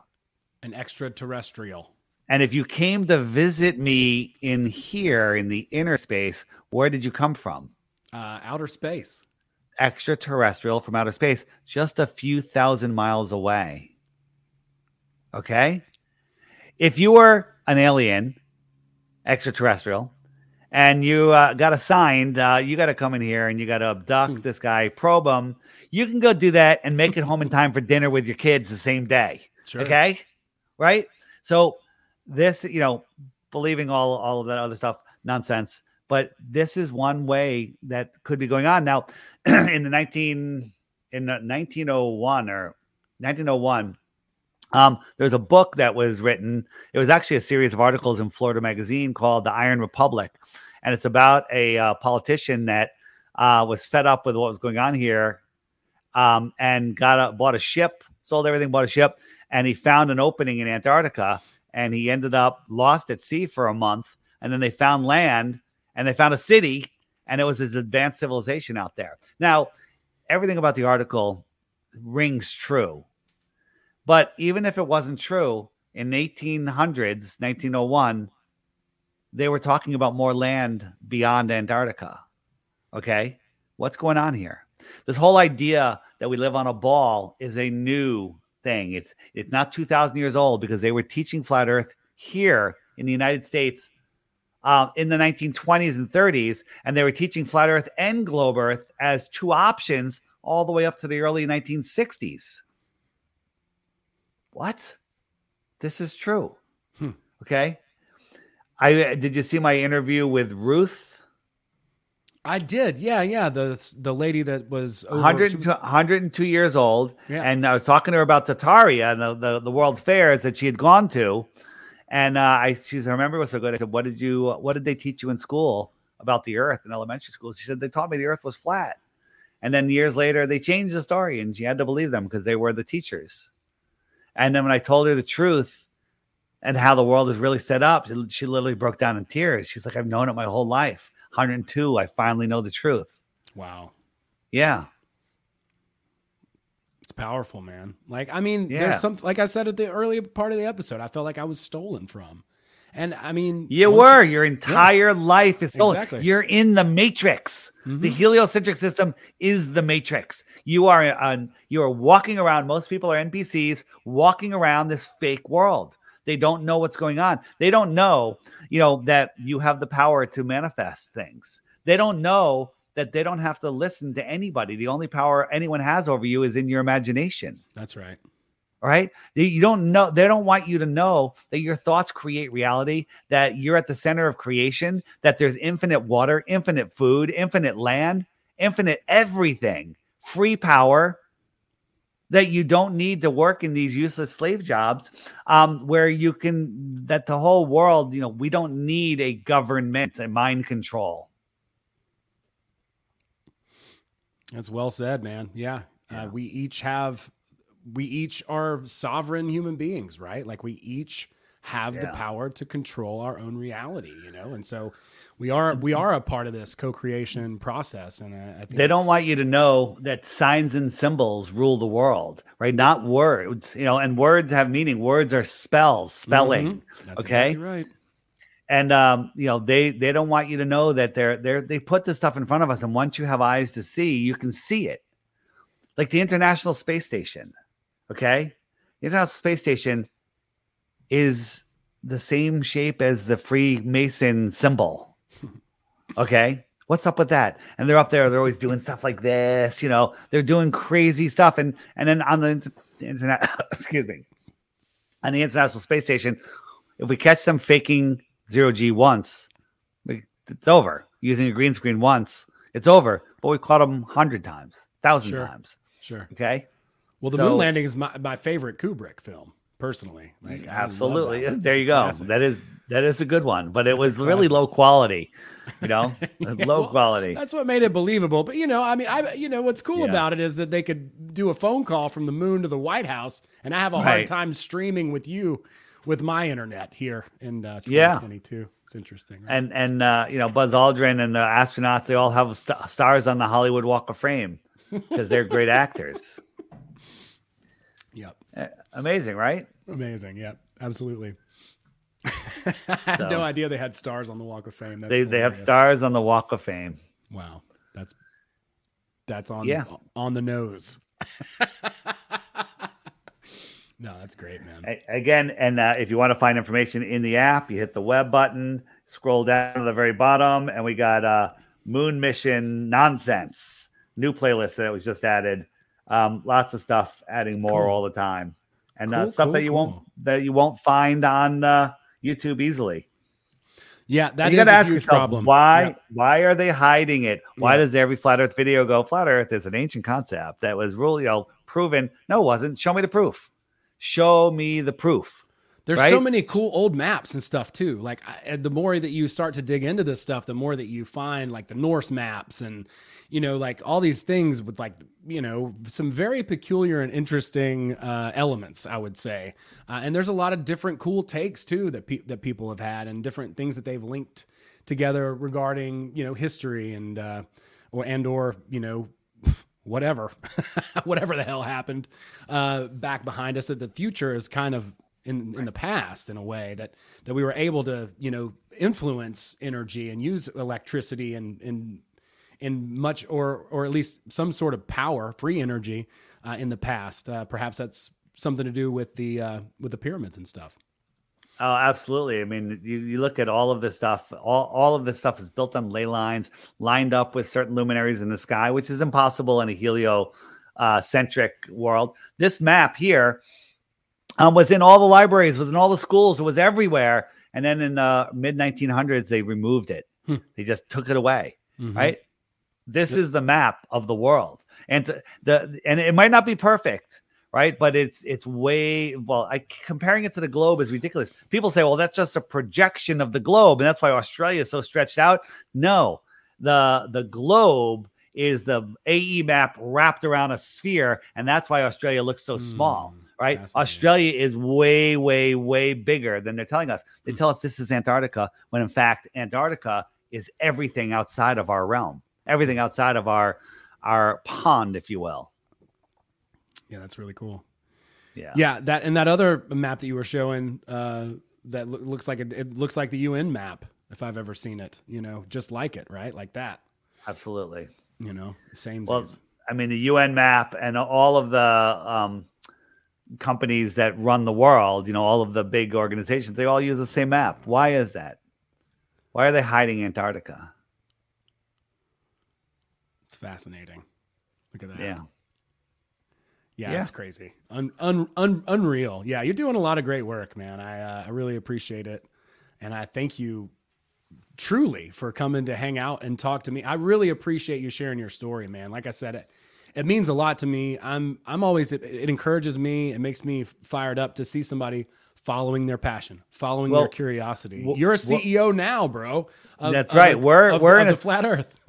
An extraterrestrial. And if you came to visit me in here in the inner space, where did you come from? Outer space. Extraterrestrial from outer space, just a few thousand miles away. Okay? If you were an alien, extraterrestrial, and you got assigned, you got to come in here and you got to abduct this guy, probe him. You can go do that and make it home in time for dinner with your kids the same day. Sure. Okay? Right? So this, you know, believing all of that other stuff, nonsense. But this is one way that could be going on. Now, in 1901, there's a book that was written. It was actually a series of articles in Florida Magazine called The Iron Republic. And it's about a politician that was fed up with what was going on here, and bought a ship, sold everything, bought a ship. And he found an opening in Antarctica, and he ended up lost at sea for a month. And then they found land, and they found a city, and it was this advanced civilization out there. Now, everything about the article rings true. But even if it wasn't true, in the 1800s, 1901, they were talking about more land beyond Antarctica. Okay? What's going on here? This whole idea that we live on a ball is a new thing. It's not 2,000 years old, because they were teaching flat Earth here in the United States in the 1920s and 30s, and they were teaching flat Earth and globe Earth as two options all the way up to the early 1960s. What? This is true. Okay. Did you see my interview with Ruth? I did. Yeah. The lady that was 102 years old. Yeah. And I was talking to her about Tataria and the world's fairs that she had gone to. And she said, I remember it was so good. I said, what did they teach you in school about the earth in elementary school? She said, they taught me the earth was flat. And then years later, they changed the story, and she had to believe them because they were the teachers. And then when I told her the truth and how the world is really set up, she literally broke down in tears. She's like, I've known it my whole life. 102, I finally know the truth. Wow. Yeah. It's powerful, man. Like, I mean, there's some, like I said at the early part of the episode, I felt like I was stolen from. And I mean, your entire life is stolen. Exactly. You're in the matrix. Mm-hmm. The heliocentric system is the matrix. You are walking around. Most people are NPCs walking around this fake world. They don't know what's going on. They don't know, that you have the power to manifest things. They don't know that they don't have to listen to anybody. The only power anyone has over you is in your imagination. That's right. All right. You don't know. They don't want you to know that your thoughts create reality, that you're at the center of creation, that there's infinite water, infinite food, infinite land, infinite everything, free power, that you don't need to work in these useless slave jobs, that the whole world, we don't need a government, a mind control. That's well said, man. Yeah. We each are sovereign human beings, right? Like we each have the power to control our own reality, And so we are a part of this co-creation process. And I think they don't want you to know that signs and symbols rule the world, right? Not words, and words have meaning. Words are spelling. Mm-hmm. That's okay. Exactly right. And, they don't want you to know that they put this stuff in front of us. And once you have eyes to see, you can see it. Like the International Space Station. Okay. The International Space Station is the same shape as the Freemason symbol. Okay. What's up with that? And they're up there. They're always doing stuff like this. They're doing crazy stuff. And then on the internet, excuse me, on the International Space Station, if we catch them faking 0G once, it's over. Using a green screen once, it's over. But we caught them 100 times, 1,000 times. Sure. Okay. Well, the moon landing is my favorite Kubrick film, personally. Like, absolutely. There you go. Classic. That is a good one, but it was really low quality. Quality. That's what made it believable. But what's cool about it is that they could do a phone call from the moon to the White House, and I have a hard time streaming with you with my internet here in 2022. Yeah. It's interesting. Right? And Buzz Aldrin and the astronauts, they all have stars on the Hollywood Walk of Fame because they're great actors. Yep. Amazing, right? Amazing. Yep. Absolutely. I had no idea they had stars on the Walk of Fame. That's they have stars on the Walk of Fame. Wow. That's on the nose. No, that's great, man. If you want to find information in the app, you hit the web button, scroll down to the very bottom, and we got Moon Mission Nonsense, new playlist that was just added. Lots of stuff, adding more all the time, and stuff that you won't find on YouTube easily. Yeah, that you is gotta a ask huge yourself, problem. Why are they hiding it? Why does every flat Earth video go, flat Earth is an ancient concept that was really proven? No, it wasn't. Show me the proof. Show me the proof. There's so many cool old maps and stuff too. Like the more that you start to dig into this stuff, the more that you find like the Norse maps and, you know, like all these things with like, you know, some very peculiar and interesting elements, I would say. And there's a lot of different cool takes too that that people have had and different things that they've linked together regarding, you know, history and or you know, whatever the hell happened back behind us, that the future is kind of in the past, in a way that we were able to, you know, influence energy and use electricity and much or at least some sort of power, free energy in the past. Perhaps that's something to do with the pyramids and stuff. Oh, absolutely. I mean, you look at all of this stuff. All of this stuff is built on ley lines, lined up with certain luminaries in the sky, which is impossible in a heliocentric world. This map here. Was in all the libraries, was in all the schools, it was everywhere. And then in the mid-1900s, they removed it. They just took it away, right? This is the map of the world. And and it might not be perfect, right? But it's way, comparing it to the globe is ridiculous. People say, well, that's just a projection of the globe. And that's why Australia is so stretched out. No, the globe is the AE map wrapped around a sphere. And that's why Australia looks so small. Right. Australia is way, way, way bigger than they're telling us. They tell us this is Antarctica, when in fact, Antarctica is everything outside of our realm, everything outside of our pond, if you will. Yeah, that's really cool. Yeah. Yeah. That other map that you were showing, that looks like it looks like the UN map, if I've ever seen it, you know, just like it, right? Like that. Absolutely. You know, same. Well, I mean, the UN map and all of the, companies that run the world, you know, all of the big organizations, they all use the same map. Why is that? Why are they hiding Antarctica? It's fascinating. Look at that. Yeah. That's crazy. Unreal. Yeah. You're doing a lot of great work, man. I really appreciate it. And I thank you truly for coming to hang out and talk to me. I really appreciate you sharing your story, man. Like I said, it means a lot to me. I'm always, it encourages me. It makes me fired up to see somebody following their passion, following their curiosity. You're a CEO now, bro. That's right. We're in the flat Earth.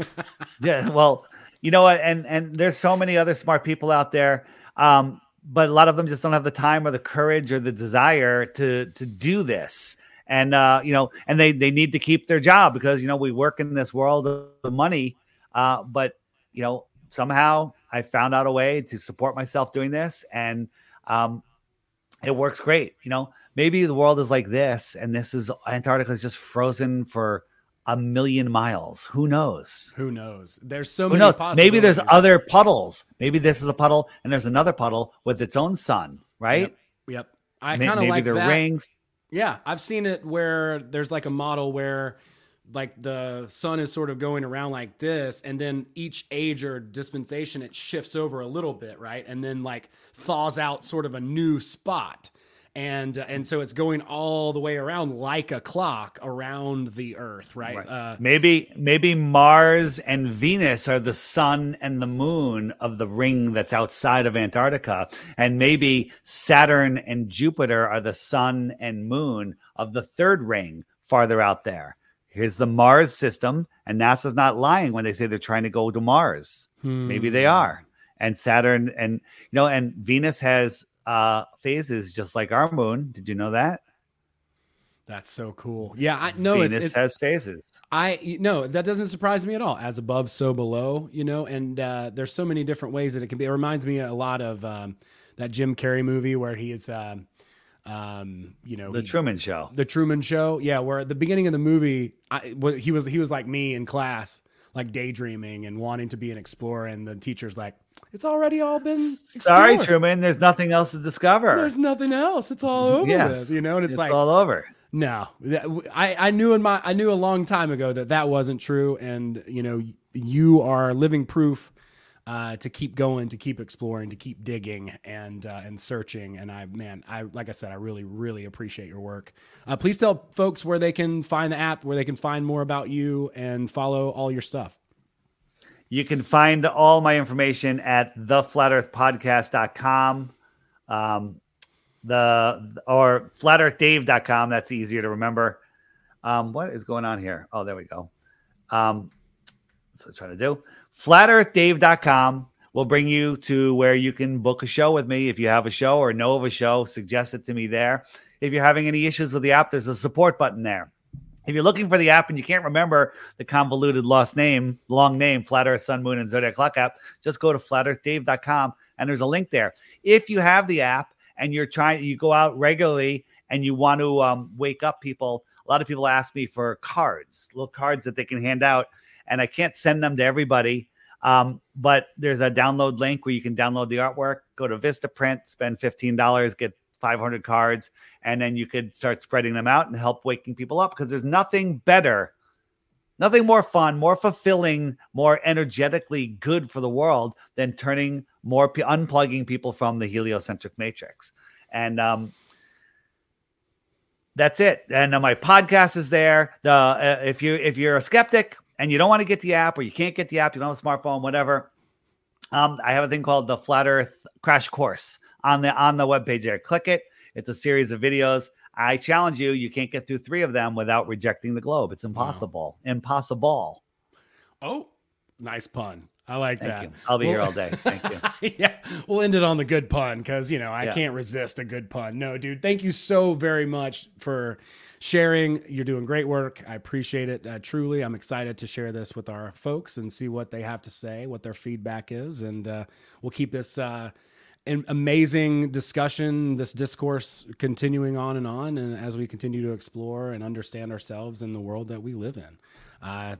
Yeah. Well, you know what? And there's so many other smart people out there. But a lot of them just don't have the time or the courage or the desire to do this. And, you know, and they need to keep their job because, you know, we work in this world of money. But you know, somehow I found out a way to support myself doing this, and it works great. You know, maybe the world is like this, and this is Antarctica is just frozen for 1 million miles. Who knows? Who knows? There's so many possibilities. Maybe there's other puddles. Maybe this is a puddle, and there's another puddle with its own sun. Right? Yep. I kind of like that. Maybe they're rings. Yeah, I've seen it where there's like a model where, like the sun is sort of going around like this, and then each age or dispensation, it shifts over a little bit, right? And then like thaws out sort of a new spot. And so it's going all the way around like a clock around the Earth, right? Maybe Mars and Venus are the sun and the moon of the ring that's outside of Antarctica. And maybe Saturn and Jupiter are the sun and moon of the third ring farther out there. Here's the Mars system, and NASA's not lying when they say they're trying to go to Mars. Maybe they are. And Saturn and, you know, and Venus has phases just like our moon. Did you know that? That's so cool. Yeah, I know Venus has phases. That doesn't surprise me at all. As above, so below, you know, and there's so many different ways that it can be. It reminds me a lot of that Jim Carrey movie where he is... you know, the Truman Show. Yeah. Where at the beginning of the movie, he was like me in class, like daydreaming and wanting to be an explorer. And the teacher's like, it's already all been explored. Sorry, Truman. There's nothing else to discover. There's nothing else. It's all over. Yes. You know, and it's like all over. No, I knew a long time ago that wasn't true. And you know, you are living proof to keep going, to keep exploring, to keep digging and searching. And I, like I said, I really, really appreciate your work. Please tell folks where they can find the app, where they can find more about you and follow all your stuff. You can find all my information at theflatearthpodcast.com, or FlatEarthDave.com. That's easier to remember. What is going on here? Oh, there we go. That's what I'm trying to do. FlatEarthDave.com will bring you to where you can book a show with me. If you have a show or know of a show, suggest it to me there. If you're having any issues with the app, there's a support button there. If you're looking for the app and you can't remember the convoluted long name, Flat Earth, Sun, Moon, and Zodiac Clock app, just go to FlatEarthDave.com and there's a link there. If you have the app and you go out regularly and you want to wake up people, a lot of people ask me for cards, little cards that they can hand out, and I can't send them to everybody. But there's a download link where you can download the artwork, go to Vistaprint, spend $15, get 500 cards, and then you could start spreading them out and help waking people up, because there's nothing better, nothing more fun, more fulfilling, more energetically good for the world than unplugging people from the heliocentric matrix. And that's it. And my podcast is there. If you're a skeptic and you don't want to get the app, or you can't get the app, you don't have a smartphone, whatever, I have a thing called the Flat Earth Crash Course on the webpage there. Click it. It's a series of videos. I challenge you. You can't get through 3 of them without rejecting the globe. It's impossible. Wow. Impossible. Oh, nice pun. I like that. Thank you. I'll be here all day. Thank you. Yeah. We'll end it on the good pun, because, I can't resist a good pun. No, dude, thank you so very much for sharing. You're doing great work. I appreciate it. Truly, I'm excited to share this with our folks and see what they have to say, what their feedback is. And we'll keep this an amazing discussion, this discourse continuing on. And as we continue to explore and understand ourselves and the world that we live in.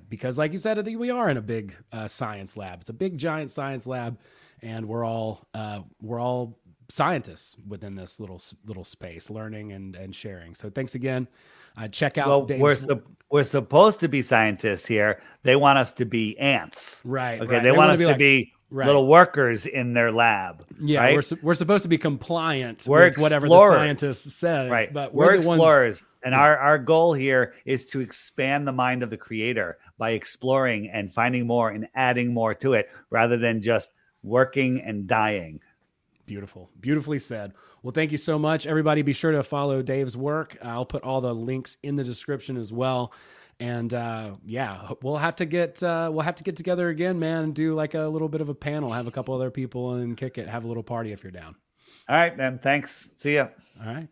Because like you said, I think we are in a big science lab. It's a big, giant science lab, and we're all scientists within this little space, learning and sharing. So thanks again. Check out. Well, we're supposed to be scientists here. They want us to be ants, right? Okay, right. They want us to be right. Little workers in their lab. Yeah, right? we're supposed to be compliant with whatever the scientists said. Right, but we're explorers, and our goal here is to expand the mind of the creator by exploring and finding more and adding more to it, rather than just working and dying. Beautiful. Beautifully said. Well, thank you so much. Everybody, be sure to follow Dave's work. I'll put all the links in the description as well. And we'll have to get together again, man, and do like a little bit of a panel, have a couple other people and kick it, have a little party if you're down. All right, man. Thanks. See ya. All right.